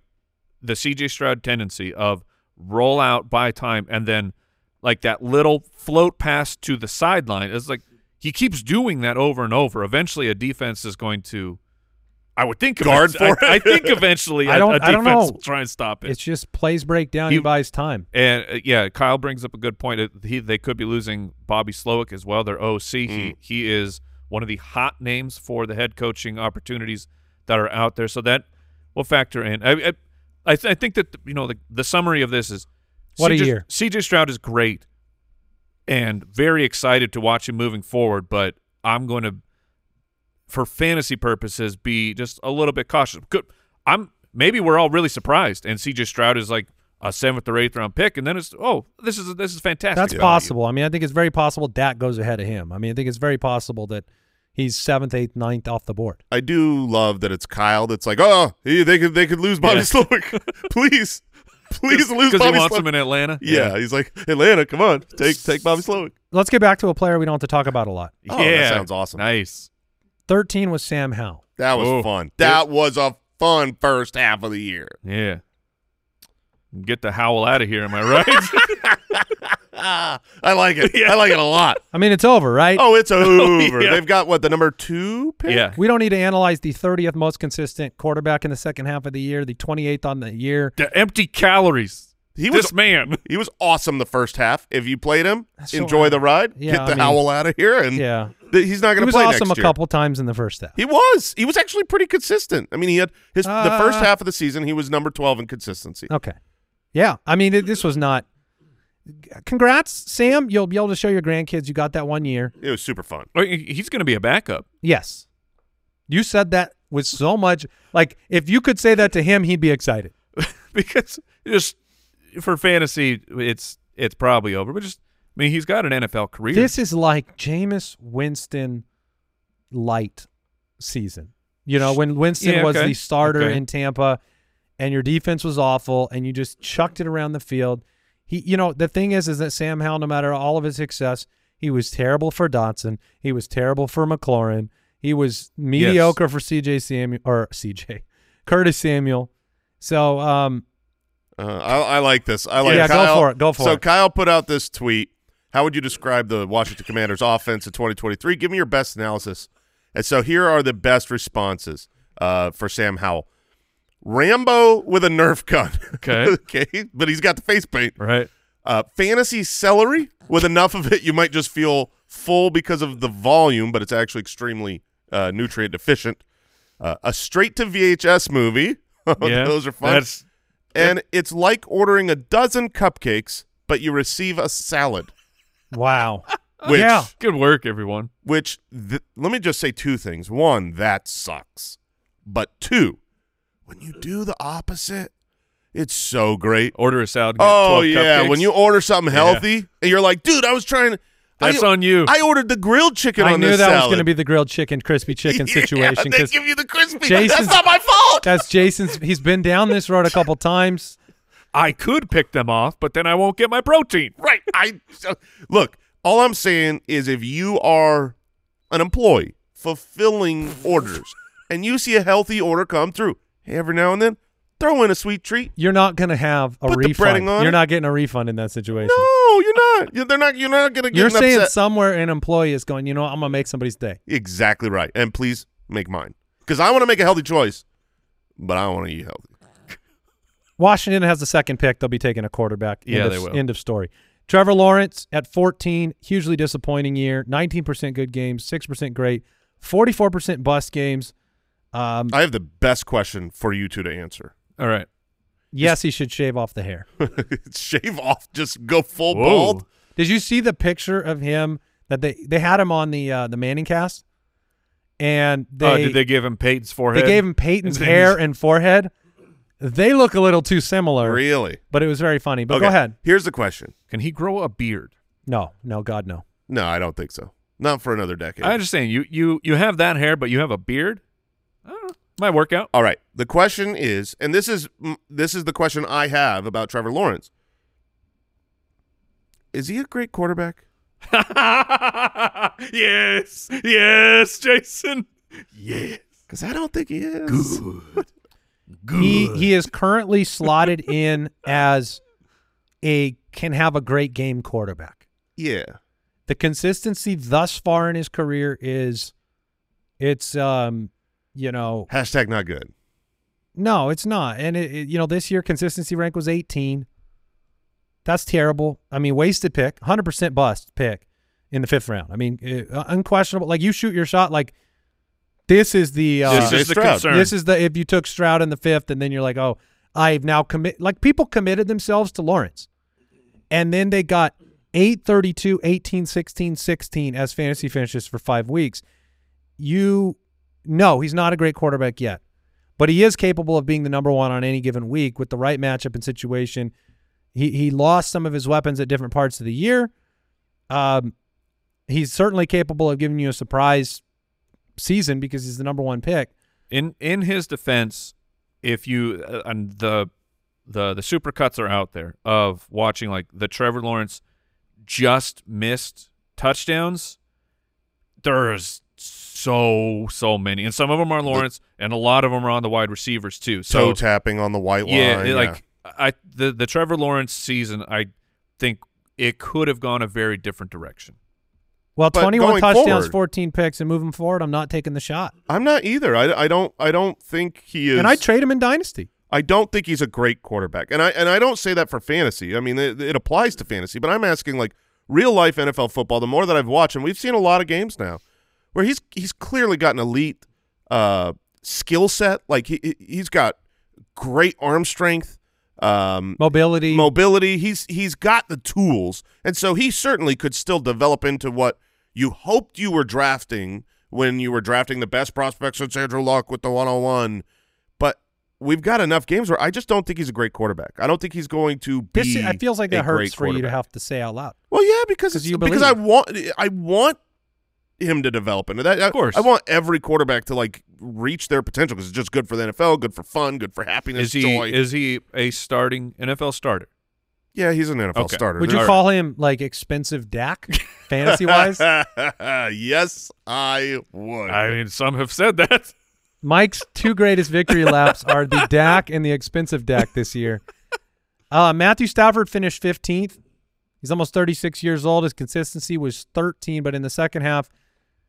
the C J. Stroud tendency of roll out, buy time, and then like that little float pass to the sideline is like, he keeps doing that over and over. Eventually, a defense is going to, I would think, guard for it. I, I think eventually I don't, a, a I defense don't know. will try and stop it. It's just plays break down. He, he buys time. And, uh, yeah, Kyle brings up a good point. He, they could be losing Bobby Slowick as well, their O C. Mm. He, he is one of the hot names for the head coaching opportunities that are out there. So that will factor in. I, I, I, th I think that, you know, the, the summary of this is what C J, a year. C J. Stroud is great. And very excited to watch him moving forward, but I'm going to, for fantasy purposes, be just a little bit cautious. Good. I'm maybe we're all really surprised, and C J. Stroud is like a seventh or eighth round pick, and then it's, oh, this is this is fantastic. That's possible. I mean, I think it's very possible Dak goes ahead of him. I mean, I think it's very possible that he's seventh, eighth, ninth off the board. I do love that it's Kyle that's like, oh, he, they could they could lose Bobby yeah. Slowick. Please, please lose Bobby Slowick. Because he wants Slowick. him in Atlanta. Yeah, yeah, he's like, Atlanta, come on, take take Bobby Slowick. Let's get back to a player we don't have to talk about a lot. Oh, yeah, that sounds awesome. Nice. thirteen was Sam Howell. That was Whoa. fun. That yeah. was a fun first half of the year. Yeah. Get the Howell out of here, am I right? I like it. Yeah. I like it a lot. I mean, it's over, right? Oh, it's over. Oh, yeah. They've got, what, the number two pick? Yeah. We don't need to analyze the thirtieth most consistent quarterback in the second half of the year, the twenty-eighth on the year. The empty calories. He this was, man. He was awesome the first half. If you played him, That's enjoy so the ride. Yeah, get the I mean, Howell out of here. and yeah. He's not going to play next year. He was awesome a couple times in the first half. He was. He was actually pretty consistent. I mean, he had his uh, the first half of the season, he was number twelve in consistency. Okay. Yeah. I mean, it, this was not – congrats, Sam. You'll be able to show your grandkids you got that one year. It was super fun. He's going to be a backup. Yes. You said that with so much – like, if you could say that to him, he'd be excited. Because just for fantasy, it's it's probably over. But just – I mean, he's got an N F L career. This is like Jameis Winston light season. You know, when Winston yeah, okay. was the starter okay. in Tampa and your defense was awful and you just chucked it around the field. He, you know, the thing is, is that Sam Howell, no matter all of his success, he was terrible for Dotson. He was terrible for McLaurin. He was mediocre yes. for C J Samuel or C J Curtis Samuel. So, um, uh, I, I like this. I like yeah, Kyle. Go for it. Go for so it. So Kyle put out this tweet. How would you describe the Washington Commanders offense in twenty twenty-three? Give me your best analysis. And so here are the best responses uh, for Sam Howell. Rambo with a Nerf gun. Okay. okay. But he's got the face paint. Right. Uh, fantasy celery with enough of it. You might just feel full because of the volume, but it's actually extremely uh, nutrient deficient. Uh, a straight to V H S movie. yeah, Those are fun. That's, and yeah. it's like ordering a dozen cupcakes, but you receive a salad. Wow. Which, yeah. Good work, everyone. Which, th let me just say two things. One, that sucks. But two, when you do the opposite, it's so great. Order a salad. Oh, yeah. Cupcakes. When you order something healthy, yeah. and you're like, dude, I was trying to. That's I, on you. I ordered the grilled chicken I on this salad. I knew that was going to be the grilled chicken, crispy chicken yeah, situation. They give you the crispy. Jason's, that's not my fault. That's Jason's. He's been down this road a couple times. I could pick them off, but then I won't get my protein. Right. I so, Look, all I'm saying is if you are an employee fulfilling orders and you see a healthy order come through, every now and then, throw in a sweet treat. You're not going to have a Put refund. You're it. not getting a refund in that situation. No, you're not. You're, they're not you're not going to get You're saying upset. somewhere an employee is going, you know, I'm going to make somebody's day. Exactly right. And please make mine because I want to make a healthy choice, but I want to eat healthy. Washington has the second pick. They'll be taking a quarterback. Yeah, end of, they will. End of story. Trevor Lawrence at fourteen, hugely disappointing year. nineteen percent good games, six percent great, forty-four percent bust games. Um, I have the best question for you two to answer. All right. Yes, just, he should shave off the hair. Shave off? Just go full Whoa. bald? Did you see the picture of him that they, they had him on the uh, the Manning cast? And they, uh, did they give him Peyton's forehead? They gave him Peyton's and hair and forehead. They look a little too similar. Really? But it was very funny. But okay. go ahead. Here's the question. Can he grow a beard? No. No, God, no. No, I don't think so. Not for another decade. I understand. You you you have that hair, but you have a beard? I don't know. Might work out. All right. The question is, and this is this is the question I have about Trevor Lawrence. Is he a great quarterback? Yes. Yes, Jason. Yes. Because I don't think he is. Good. Good. He he is currently slotted in as a can have a great game quarterback. Yeah. The consistency thus far in his career is it's um you know hashtag not good. No, it's not. And it, it, you know this year consistency rank was eighteen. That's terrible. I mean wasted pick, one hundred percent bust pick in the fifth round. I mean it, uh, unquestionable. Like you shoot your shot like This is the uh, this is the concern. This is the if you took Stroud in the fifth and then you're like, oh, I've now commit like people committed themselves to Lawrence, and then they got eight thirty two, eighteen, sixteen, sixteen as fantasy finishes for five weeks. You know he's not a great quarterback yet, But he is capable of being the number one on any given week with the right matchup and situation. He he lost some of his weapons at different parts of the year. Um, he's certainly capable of giving you a surprise season because he's the number one pick. In in his defense, if you uh, and the the the supercuts are out there of watching like the Trevor Lawrence just missed touchdowns. There's so so many, and some of them are Lawrence, and a lot of them are on the wide receivers too. So toe tapping on the white line. Yeah, it, like yeah. I the the Trevor Lawrence season, I think it could have gone a very different direction. Well, but twenty-one touchdowns, forward, fourteen picks, and moving forward, I'm not taking the shot. I'm not either. I, I don't. I don't think he is. And I trade him in Dynasty. I don't think he's a great quarterback, and I and I don't say that for fantasy. I mean, it, it applies to fantasy, but I'm asking like real life N F L football. The more that I've watched, and we've seen a lot of games now, where he's he's clearly got an elite uh, skill set. Like he he's got great arm strength. Um, mobility, mobility. He's he's got the tools, and so he certainly could still develop into what you hoped you were drafting when you were drafting the best prospects with Andrew Luck with the one oh one. But we've got enough games where I just don't think he's a great quarterback. I don't think he's going to be. This, I feels like that hurts for you to have to say out loud. Well, yeah, because it's, you because I want I want him to develop into that. Of course, I, I want every quarterback to like reach their potential because it's just good for the N F L, good for fun, good for happiness. Is he joy. Is he a starting N F L starter? Yeah, he's an N F L okay. starter. Would you All call right. him like expensive Dak fantasy wise? Yes, I would. I mean, some have said that. Mike's two greatest victory laps are the Dak and the expensive Dak this year. Uh, Matthew Stafford finished fifteenth. He's almost thirty-six years old. His consistency was thirteen, but in the second half,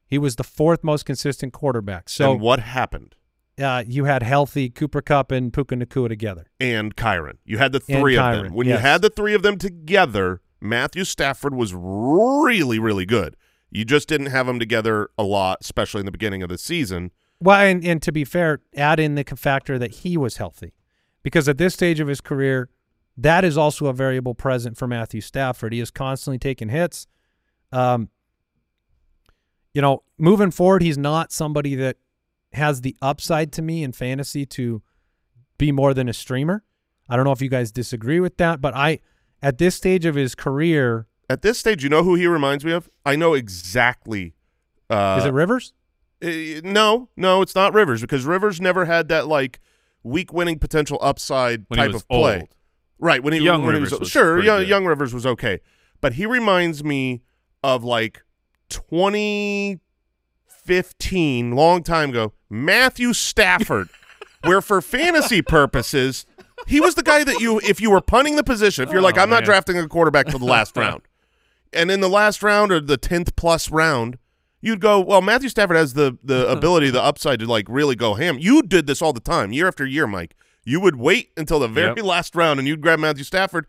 he was the fourth most consistent quarterback. So and what happened? Uh, you had healthy Cooper Kupp and Puka Nacua together. And Kyron. You had the three Kyron, of them. When yes. you had the three of them together, Matthew Stafford was really, really good. You just didn't have them together a lot, especially in the beginning of the season. Well, and, and to be fair, add in the factor that he was healthy. Because at this stage of his career, that is also a variable present for Matthew Stafford. He is constantly taking hits. Um You know, moving forward, he's not somebody that has the upside to me in fantasy to be more than a streamer. I don't know if you guys disagree with that, but I, at this stage of his career. At this stage, you know who he reminds me of? I know exactly. Uh, is it Rivers? Uh, no, no, it's not Rivers because Rivers never had that like week winning potential upside when type of play. Old. Right. When he, young when Rivers he was, was sure, young, young Rivers was okay. But he reminds me of like twenty fifteen, long time ago, Matthew Stafford, where for fantasy purposes, he was the guy that you, if you were punting the position, if you're oh, like, I'm man. not drafting a quarterback till the last round. And in the last round or the tenth plus round, you'd go, well, Matthew Stafford has the, the ability, the upside to like really go ham. You did this all the time, year after year, Mike. You would wait until the very yep. last round and you'd grab Matthew Stafford.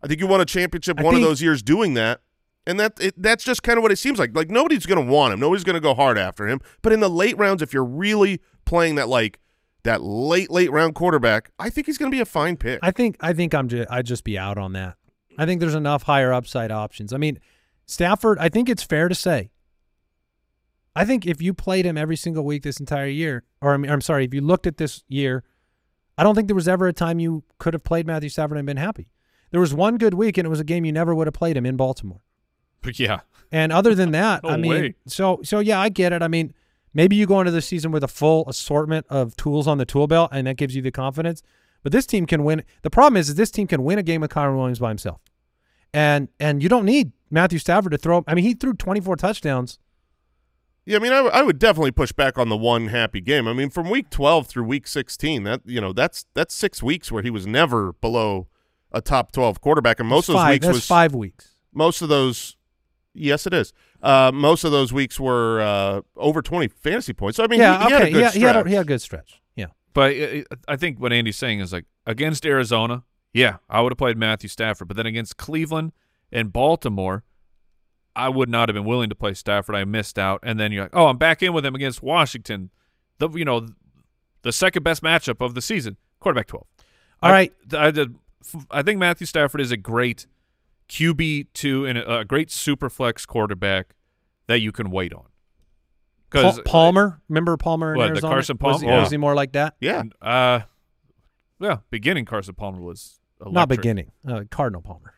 I think you won a championship I one of those years doing that. And that it, that's just kind of what it seems like. Like, nobody's going to want him. Nobody's going to go hard after him. But in the late rounds, if you're really playing that, like, that late, late round quarterback, I think he's going to be a fine pick. I think I think I'm ju- I'd just be out on that. I think there's enough higher upside options. I mean, Stafford, I think it's fair to say. I think if you played him every single week this entire year, or I'm, I'm sorry, if you looked at this year, I don't think there was ever a time you could have played Matthew Stafford and been happy. There was one good week, and it was a game you never would have played him in Baltimore. Yeah. And other than that, no I mean, way. so, so yeah, I get it. I mean, maybe you go into the season with a full assortment of tools on the tool belt and that gives you the confidence, but this team can win. The problem is, is this team can win a game with Kyron Williams by himself. And, and you don't need Matthew Stafford to throw. I mean, he threw twenty-four touchdowns. Yeah. I mean, I, I would definitely push back on the one happy game. I mean, from week twelve through week sixteen, that, you know, that's, that's six weeks where he was never below a top twelve quarterback. And most that's of those five, weeks was five weeks. Most of those. Yes, it is. Uh, most of those weeks were uh, over twenty fantasy points. So, I mean, yeah, he, he okay. had a good yeah, stretch. He had a, he had a good stretch, yeah. But it, I think what Andy's saying is, like, against Arizona, yeah, I would have played Matthew Stafford. But then against Cleveland and Baltimore, I would not have been willing to play Stafford. I missed out. And then you're like, oh, I'm back in with him against Washington, the you know, the second-best matchup of the season, quarterback twelve. All I, right. I, I, I think Matthew Stafford is a great – Q B two and a great super flex quarterback that you can wait on. Because Palmer, remember Palmer in what, Arizona? The Carson Palmer? Was, yeah. was he more like that? Yeah. Uh, yeah, beginning Carson Palmer was electric. Not beginning. Uh, Cardinal Palmer.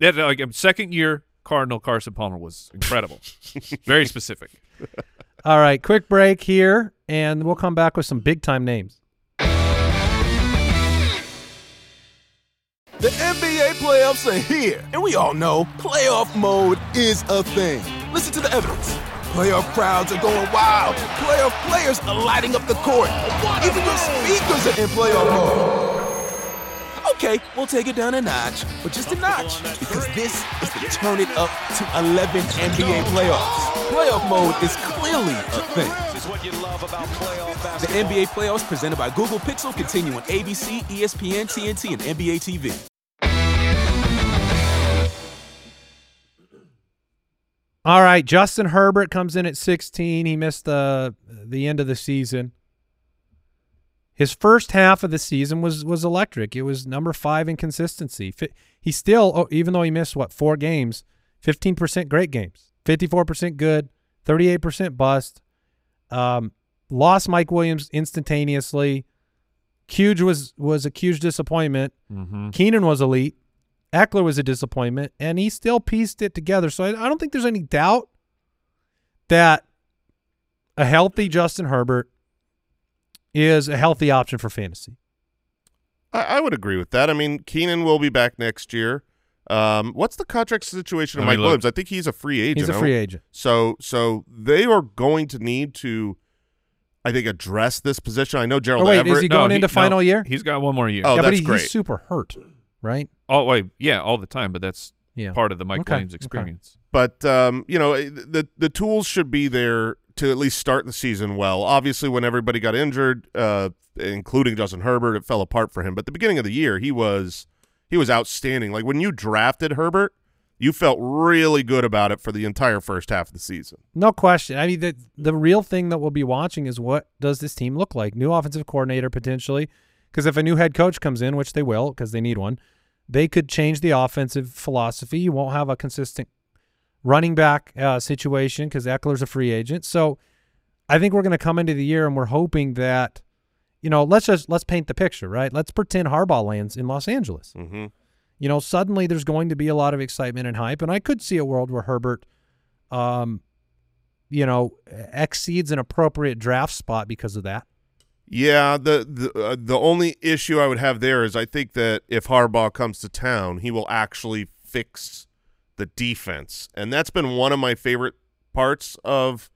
Yeah, like second year Cardinal Carson Palmer was incredible. Very specific. All right, quick break here, and we'll come back with some big-time names. The N B A playoffs are here, and we all know playoff mode is a thing. Listen to the evidence. Playoff crowds are going wild. Playoff players are lighting up the court. Even your speakers are in playoff mode. Okay, we'll take it down a notch, but just a notch, because this is the turn it up to eleven N B A playoffs. Playoff mode is clearly a thing. The N B A playoffs presented by Google Pixel continue on A B C, E S P N, T N T, and N B A T V. All right, Justin Herbert comes in at sixteen. He missed the the end of the season. His first half of the season was was electric. It was number five in consistency. He still, even though he missed, what, four games, fifteen percent great games, fifty-four percent good, thirty-eight percent bust. Um, lost Mike Williams instantaneously. Huge was, was a huge disappointment. Mm-hmm. Keenan was elite. Eckler was a disappointment, and he still pieced it together. So I, I don't think there's any doubt that a healthy Justin Herbert is a healthy option for fantasy. I, I would agree with that. I mean, Keenan will be back next year. Um, what's the contract situation of Mike Williams? I think he's a free agent. He's a free agent. So, so they are going to need to, I think, address this position. I know Gerald oh, wait, Everett. Is he going no, into he, final no, year? He's got one more year. Oh, yeah, that's but he, great. He's super hurt, right? Oh, wait, yeah, all the time, but that's yeah. part of the Mike okay. Williams experience. Okay. But, um, you know, the the tools should be there to at least start the season well. Obviously, when everybody got injured, uh, including Justin Herbert, it fell apart for him. But at the beginning of the year, he was he was outstanding. Like, when you drafted Herbert, you felt really good about it for the entire first half of the season. No question. I mean, the, the real thing that we'll be watching is what does this team look like? New offensive coordinator, potentially, because if a new head coach comes in, which they will because they need one, they could change the offensive philosophy. You won't have a consistent running back uh, situation because Eckler's a free agent. So I think we're going to come into the year and we're hoping that, you know, let's just let's paint the picture, right? Let's pretend Harbaugh lands in Los Angeles. Mm-hmm. You know, suddenly there's going to be a lot of excitement and hype, and I could see a world where Herbert, um, you know, exceeds an appropriate draft spot because of that. Yeah, the the, uh, the only issue I would have there is I think that if Harbaugh comes to town, he will actually fix the defense. And that's been one of my favorite parts of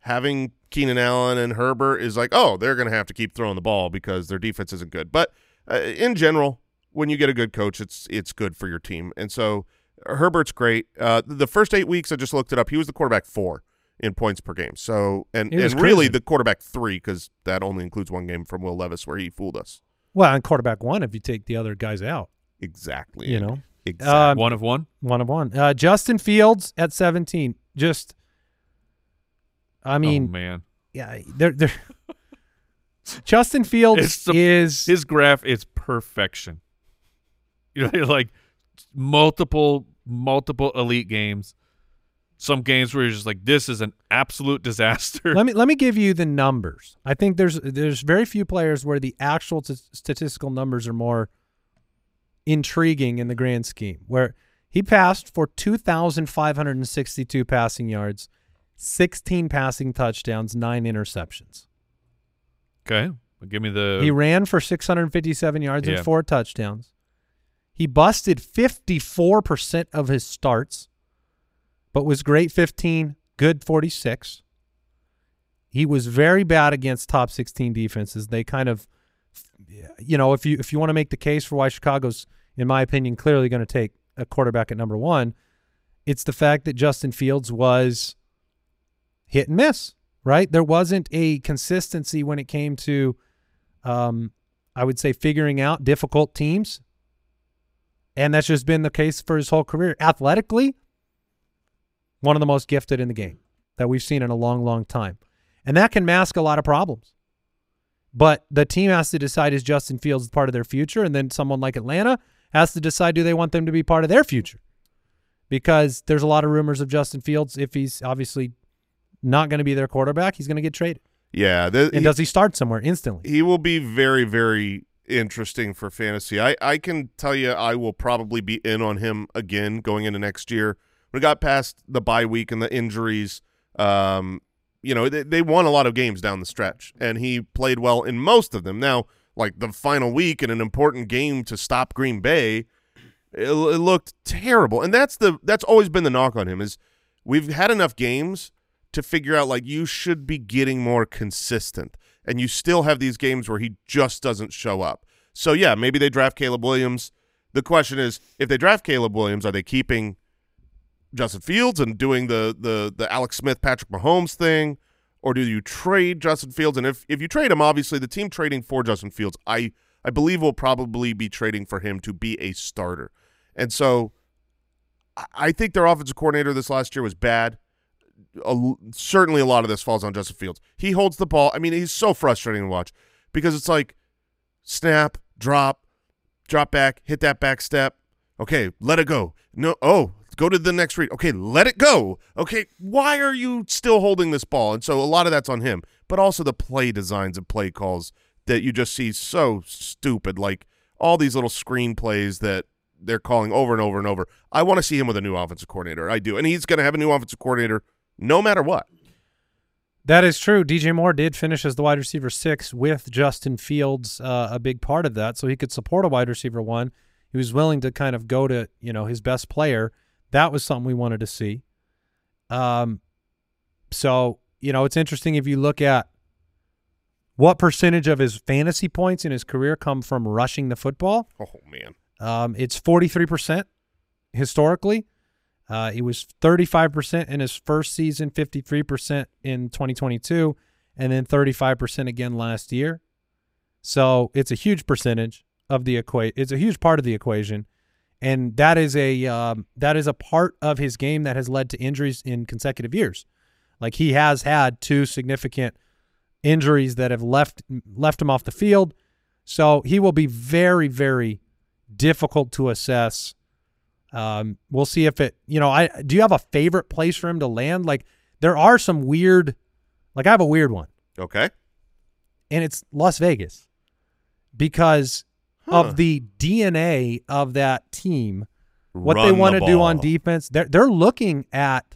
having Keenan Allen and Herbert is like, oh, they're going to have to keep throwing the ball because their defense isn't good. But uh, in general, when you get a good coach, it's it's good for your team. And so uh, Herbert's great. Uh, the first eight weeks, I just looked it up, he was the quarterback four in points per game. So and, and really the quarterback three, because that only includes one game from Will Levis where he fooled us. Well, and quarterback one if you take the other guys out. Exactly. You know. Exactly. Uh, one of one? One of one. Uh, Justin Fields at seventeen. Just I mean oh, man. Yeah. They're, they're Justin Fields the, is his graph is perfection. You know, like multiple multiple elite games. Some games where you're just like, this is an absolute disaster. Let me let me give you the numbers. I think there's there's very few players where the actual t- statistical numbers are more intriguing in the grand scheme. Where he passed for two thousand five hundred sixty-two passing yards, sixteen passing touchdowns, nine interceptions. Okay, well, give me the. He ran for six hundred fifty-seven yards yeah. and four touchdowns. He busted fifty-four percent of his starts. But was great fifteen, good forty-six. He was very bad against top sixteen defenses. They kind of, you know, if you if you want to make the case for why Chicago's, in my opinion, clearly going to take a quarterback at number one, it's the fact that Justin Fields was hit and miss, right? There wasn't a consistency when it came to, um, I would say, figuring out difficult teams. And that's just been the case for his whole career. Athletically, one of the most gifted in the game that we've seen in a long, long time. And that can mask a lot of problems. But the team has to decide, is Justin Fields part of their future? And then someone like Atlanta has to decide, do they want them to be part of their future? Because there's a lot of rumors of Justin Fields, if he's obviously not going to be their quarterback, he's going to get traded. Yeah. The, and he, does he start somewhere instantly? He will be very, very interesting for fantasy. I, I can tell you I will probably be in on him again going into next year. We got past the bye week and the injuries. Um, you know, they, they won a lot of games down the stretch, and he played well in most of them. Now, like the final week in an important game to stop Green Bay, it, it looked terrible. And that's the that's always been the knock on him, is we've had enough games to figure out, like, you should be getting more consistent, and you still have these games where he just doesn't show up. So, yeah, maybe they draft Caleb Williams. The question is, if they draft Caleb Williams, are they keeping Justin Fields and doing the the the Alex Smith, Patrick Mahomes thing, or do you trade Justin Fields? And if if you trade him, obviously the team trading for Justin Fields, I I believe will probably be trading for him to be a starter. And so I think their offensive coordinator this last year was bad. A, certainly a lot of this falls on Justin Fields. He holds the ball. I mean, he's so frustrating to watch because it's like snap, drop, drop back, hit that back step. Okay, let it go. No, oh. Go to the next read. Okay, let it go. Okay, why are you still holding this ball? And so a lot of that's on him, but also the play designs and play calls that you just see so stupid, like all these little screen plays that they're calling over and over and over. I want to see him with a new offensive coordinator. I do, and he's going to have a new offensive coordinator no matter what. That is true. D J Moore did finish as the wide receiver six with Justin Fields, uh, a big part of that, so he could support a wide receiver one. He was willing to kind of go to, you know, his best player. That was something we wanted to see. Um, so, you know, it's interesting if you look at what percentage of his fantasy points in his career come from rushing the football. Oh, man. Um, it's forty-three percent historically. Uh, it was thirty-five percent in his first season, fifty-three percent in twenty twenty-two, and then thirty-five percent again last year. So it's a huge percentage of the equa- It's a huge part of the equation. And that is a um, that is a part of his game that has led to injuries in consecutive years. Like, he has had two significant injuries that have left left him off the field. So he will be very, very difficult to assess. Um, we'll see if it, you know, I do you have a favorite place for him to land? Like, there are some weird, like I have a weird one. Okay. And it's Las Vegas, because of the D N A of that team, what Run they want the to ball. do on defense. They're, they're looking at,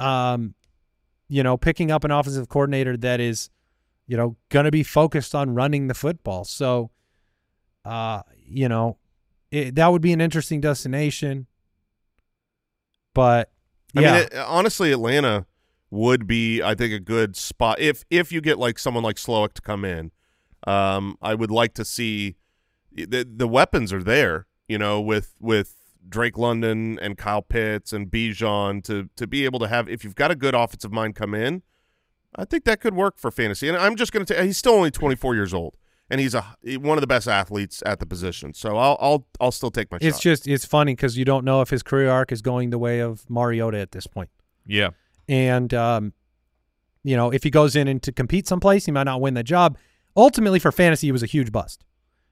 um, you know, picking up an offensive coordinator that is, you know, going to be focused on running the football. So, uh, you know, it, that would be an interesting destination. But, yeah. I mean, it, honestly, Atlanta would be, I think, a good spot. If, if you get, like, someone like Slowick to come in, um, I would like to see... The, the weapons are there, you know, with with Drake London and Kyle Pitts and Bijan to to be able to have, if you've got a good offensive mind come in, I think that could work for fantasy. And I'm just going to tell you, he's still only twenty-four years old, and he's a one of the best athletes at the position. So I'll I'll I'll still take my shot. It's just it's funny because you don't know if his career arc is going the way of Mariota at this point. Yeah, and um, you know, if he goes in and to compete someplace, he might not win the job. Ultimately, for fantasy, he was a huge bust,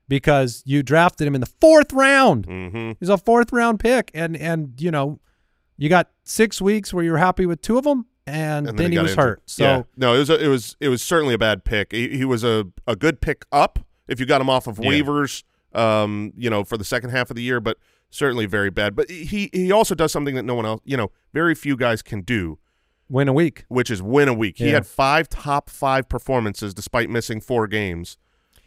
because you drafted him in the fourth round. Mm-hmm. He's a fourth round pick. And, and you know, you got six weeks where you were happy with two of them, and, and then, then he, he was injured. hurt. So yeah. No, it was, a, it was, it was certainly a bad pick. He, he was a, a good pick up if you got him off of waivers, yeah. um, you know, for the second half of the year, but certainly very bad. But he, he also does something that no one else, you know, very few guys can do. Win a week. Which is win a week. Yeah. He had five top five performances despite missing four games.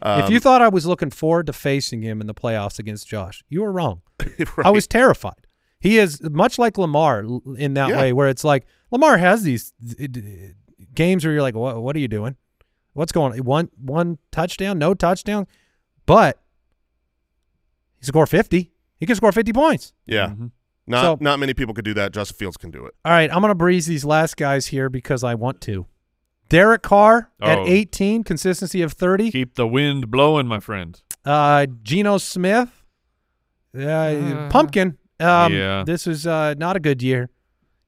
Um, if you thought I was looking forward to facing him in the playoffs against Josh, you were wrong. Right. I was terrified. He is much like Lamar in that yeah. way, where it's like Lamar has these games where you're like, what, what are you doing? What's going on? One, one touchdown, no touchdown, but he scored fifty. He can score fifty points. Yeah. Mm-hmm. Not, so, not many people could do that. Justin Fields can do it. All right, I'm going to breeze these last guys here because I want to. Derek Carr oh. at eighteen, consistency of thirty. Keep the wind blowing, my friend. Uh, Geno Smith, uh, uh, Pumpkin. Um, yeah. This is uh, not a good year.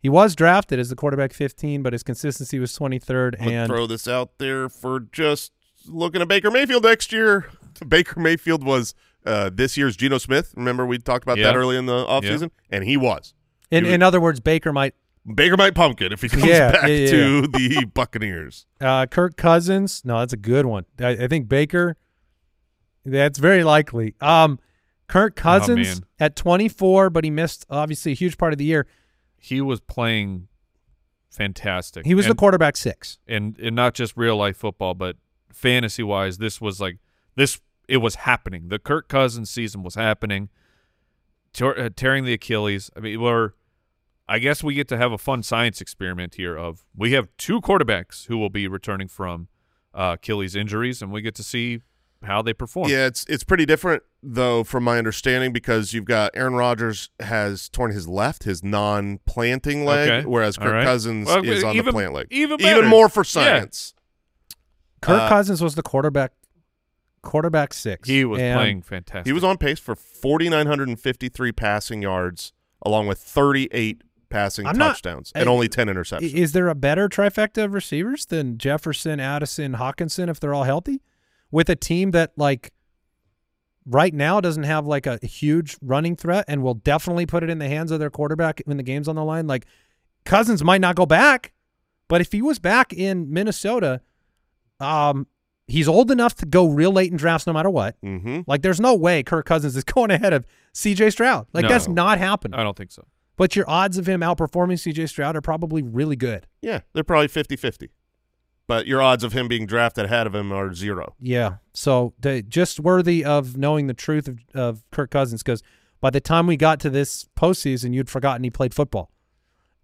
He was drafted as the quarterback fifteen, but his consistency was twenty-third. I'm and throw this out there for just looking at Baker Mayfield next year. Baker Mayfield was uh, this year's Geno Smith. Remember, we talked about yeah. that early in the offseason, yeah. and he was. In, he was. In other words, Baker might Baker might pumpkin if he comes yeah, back yeah, yeah. to the Buccaneers. Uh, Kirk Cousins. No, that's a good one. I, I think Baker, that's very likely. Um, Kirk Cousins oh, at twenty-four, but he missed, obviously, a huge part of the year. He was playing fantastic. He was and, the quarterback six. And, and not just real-life football, but fantasy-wise, this was like – this. It was happening. The Kirk Cousins season was happening. Te tearing the Achilles. I mean, we're – I guess we get to have a fun science experiment here of we have two quarterbacks who will be returning from uh, Achilles injuries, and we get to see how they perform. Yeah, it's it's pretty different, though, from my understanding, because you've got Aaron Rodgers has torn his left, his non-planting leg, okay. whereas Kirk right. Cousins well, is on even, the plant leg. Even, even more for science. Yeah. Kirk uh, Cousins was the quarterback quarterback six. He was playing fantastic. He was on pace for four thousand nine hundred fifty-three passing yards along with thirty-eight passing I'm touchdowns not, and I, only ten interceptions. Is there a better trifecta of receivers than Jefferson, Addison, Hawkinson if they're all healthy? With a team that like right now doesn't have like a huge running threat and will definitely put it in the hands of their quarterback when the game's on the line. Like Cousins might not go back, but if he was back in Minnesota, um, he's old enough to go real late in drafts no matter what. Mm-hmm. Like there's no way Kirk Cousins is going ahead of C J Stroud. Like no, that's not happening. I don't think so. But your odds of him outperforming C J Stroud are probably really good. Yeah, they're probably fifty fifty. But your odds of him being drafted ahead of him are zero. Yeah, so they, just worthy of knowing the truth of, of Kirk Cousins, because by the time we got to this postseason, you'd forgotten he played football,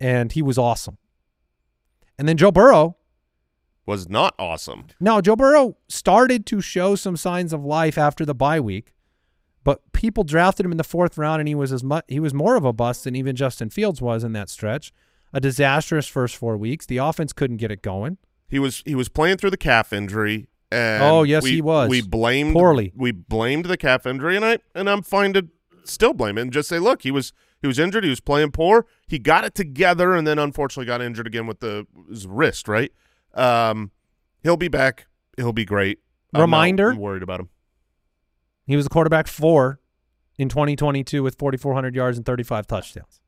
and he was awesome. And then Joe Burrow. Was not awesome. No, Joe Burrow started to show some signs of life after the bye week. But people drafted him in the fourth round, and he was as much he was more of a bust than even Justin Fields was in that stretch. A disastrous first four weeks. The offense couldn't get it going. He was he was playing through the calf injury. And oh yes, we, he was. We blamed poorly. We blamed the calf injury, and I and I'm fine to still blame it and just say, look, he was he was injured. He was playing poor. He got it together, and then unfortunately got injured again with the his wrist. Right. Um, he'll be back. He'll be great. Reminder. I'm not worried about him. He was the quarterback four in twenty twenty-two with forty-four hundred yards and thirty-five touchdowns.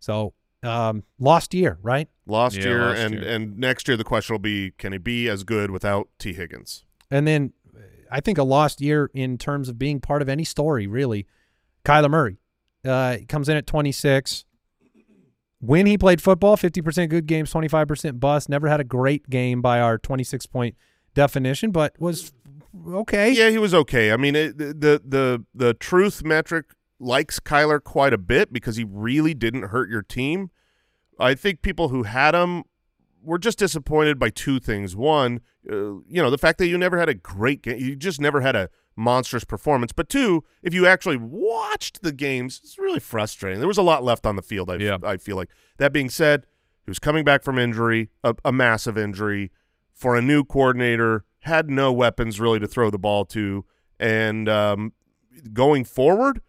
So um, lost year, right? Lost yeah, year, lost and year. and next year the question will be, can he be as good without T. Higgins? And then I think a lost year in terms of being part of any story, really. Kyler Murray uh, comes in at twenty-six. When he played football, fifty percent good games, twenty-five percent bust. Never had a great game by our twenty-six point definition, but was okay. Yeah, he was okay. I mean, it, the the the truth metric likes Kyler quite a bit because he really didn't hurt your team. I think people who had him were just disappointed by two things. One, uh, you know, the fact that you never had a great game. You just never had a monstrous performance. But two, if you actually watched the games, it's really frustrating. There was a lot left on the field, I, yeah. I feel like. That being said, he was coming back from injury, a, a massive injury, for a new coordinator, had no weapons really to throw the ball to, and um, going forward,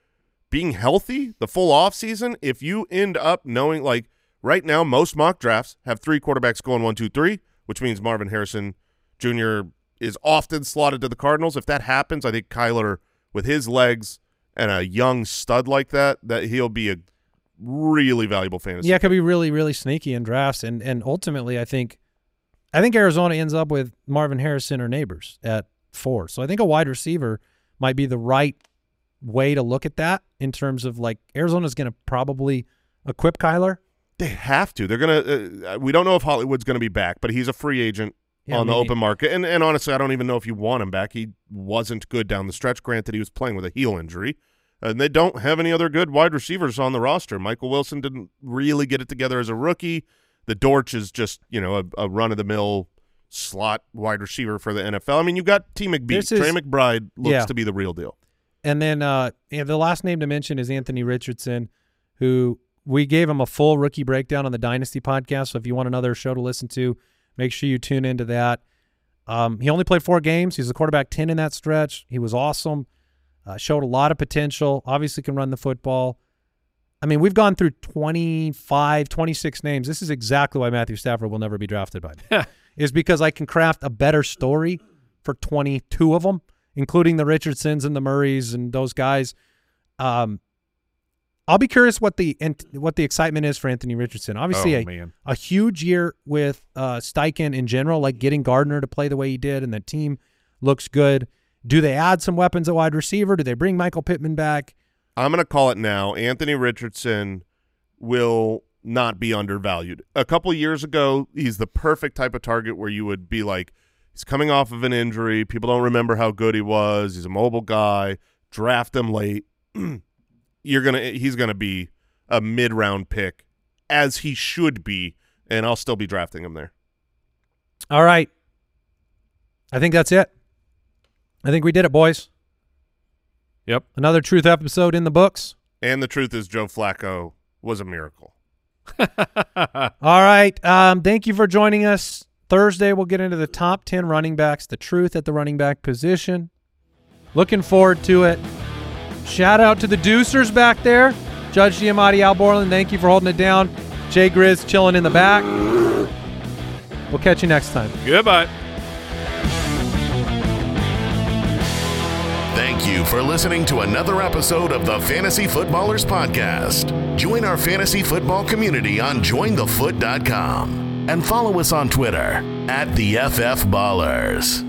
being healthy, the full offseason, if you end up knowing, like right now, most mock drafts have three quarterbacks going one, two, three, which means Marvin Harrison Junior is often slotted to the Cardinals. If that happens, I think Kyler, with his legs and a young stud like that, that he'll be a really valuable fantasy. Yeah, it could be really, really sneaky in drafts, and and ultimately, I think, I think Arizona ends up with Marvin Harrison or neighbors at four. So I think a wide receiver might be the right way to look at that in terms of like Arizona's going to probably equip Kyler. They have to. They're going to uh, – we don't know if Hollywood's going to be back, but he's a free agent yeah, on maybe. the open market. And, and honestly, I don't even know if you want him back. He wasn't good down the stretch. Granted, he was playing with a heel injury. And they don't have any other good wide receivers on the roster. Michael Wilson didn't really get it together as a rookie. The Dortch is just, you know, a, a run-of-the-mill slot wide receiver for the N F L. I mean, you've got T. McBee. Is, Trey McBride looks yeah. to be the real deal. And then uh, yeah, the last name to mention is Anthony Richardson, who we gave him a full rookie breakdown on the Dynasty podcast. So if you want another show to listen to, make sure you tune into that. Um, he only played four games. He's the quarterback ten in that stretch. He was awesome. Uh, showed a lot of potential. Obviously can run the football. I mean, we've gone through twenty-five, twenty-six names. This is exactly why Matthew Stafford will never be drafted by me, is because I can craft a better story for twenty-two of them, including the Richardsons and the Murrays and those guys. Um, I'll be curious what the what the excitement is for Anthony Richardson. Obviously, oh, a, man. a huge year with uh, Steichen in general, like getting Gardner to play the way he did, and the team looks good. Do they add some weapons at wide receiver? Do they bring Michael Pittman back? I'm going to call it now. Anthony Richardson will not be undervalued. A couple of years ago, he's the perfect type of target where you would be like, he's coming off of an injury. People don't remember how good he was. He's a mobile guy. Draft him late. You're gonna, he's gonna be a mid-round pick, as he should be, and I'll still be drafting him there. All right, I think that's it. I think we did it, boys. Yep, another truth episode in the books. And the truth is, Joe Flacco was a miracle. All right, um, thank you for joining us. Thursday, we'll get into the top ten running backs, the truth at the running back position. Looking forward to it. Shout out to the deucers back there. Judge Giamatti, Al Borland, thank you for holding it down. Jay Grizz chilling in the back. We'll catch you next time. Goodbye. Thank you for listening to another episode of the Fantasy Footballers Podcast. Join our fantasy football community on join the foot dot com and follow us on Twitter at the F F Ballers.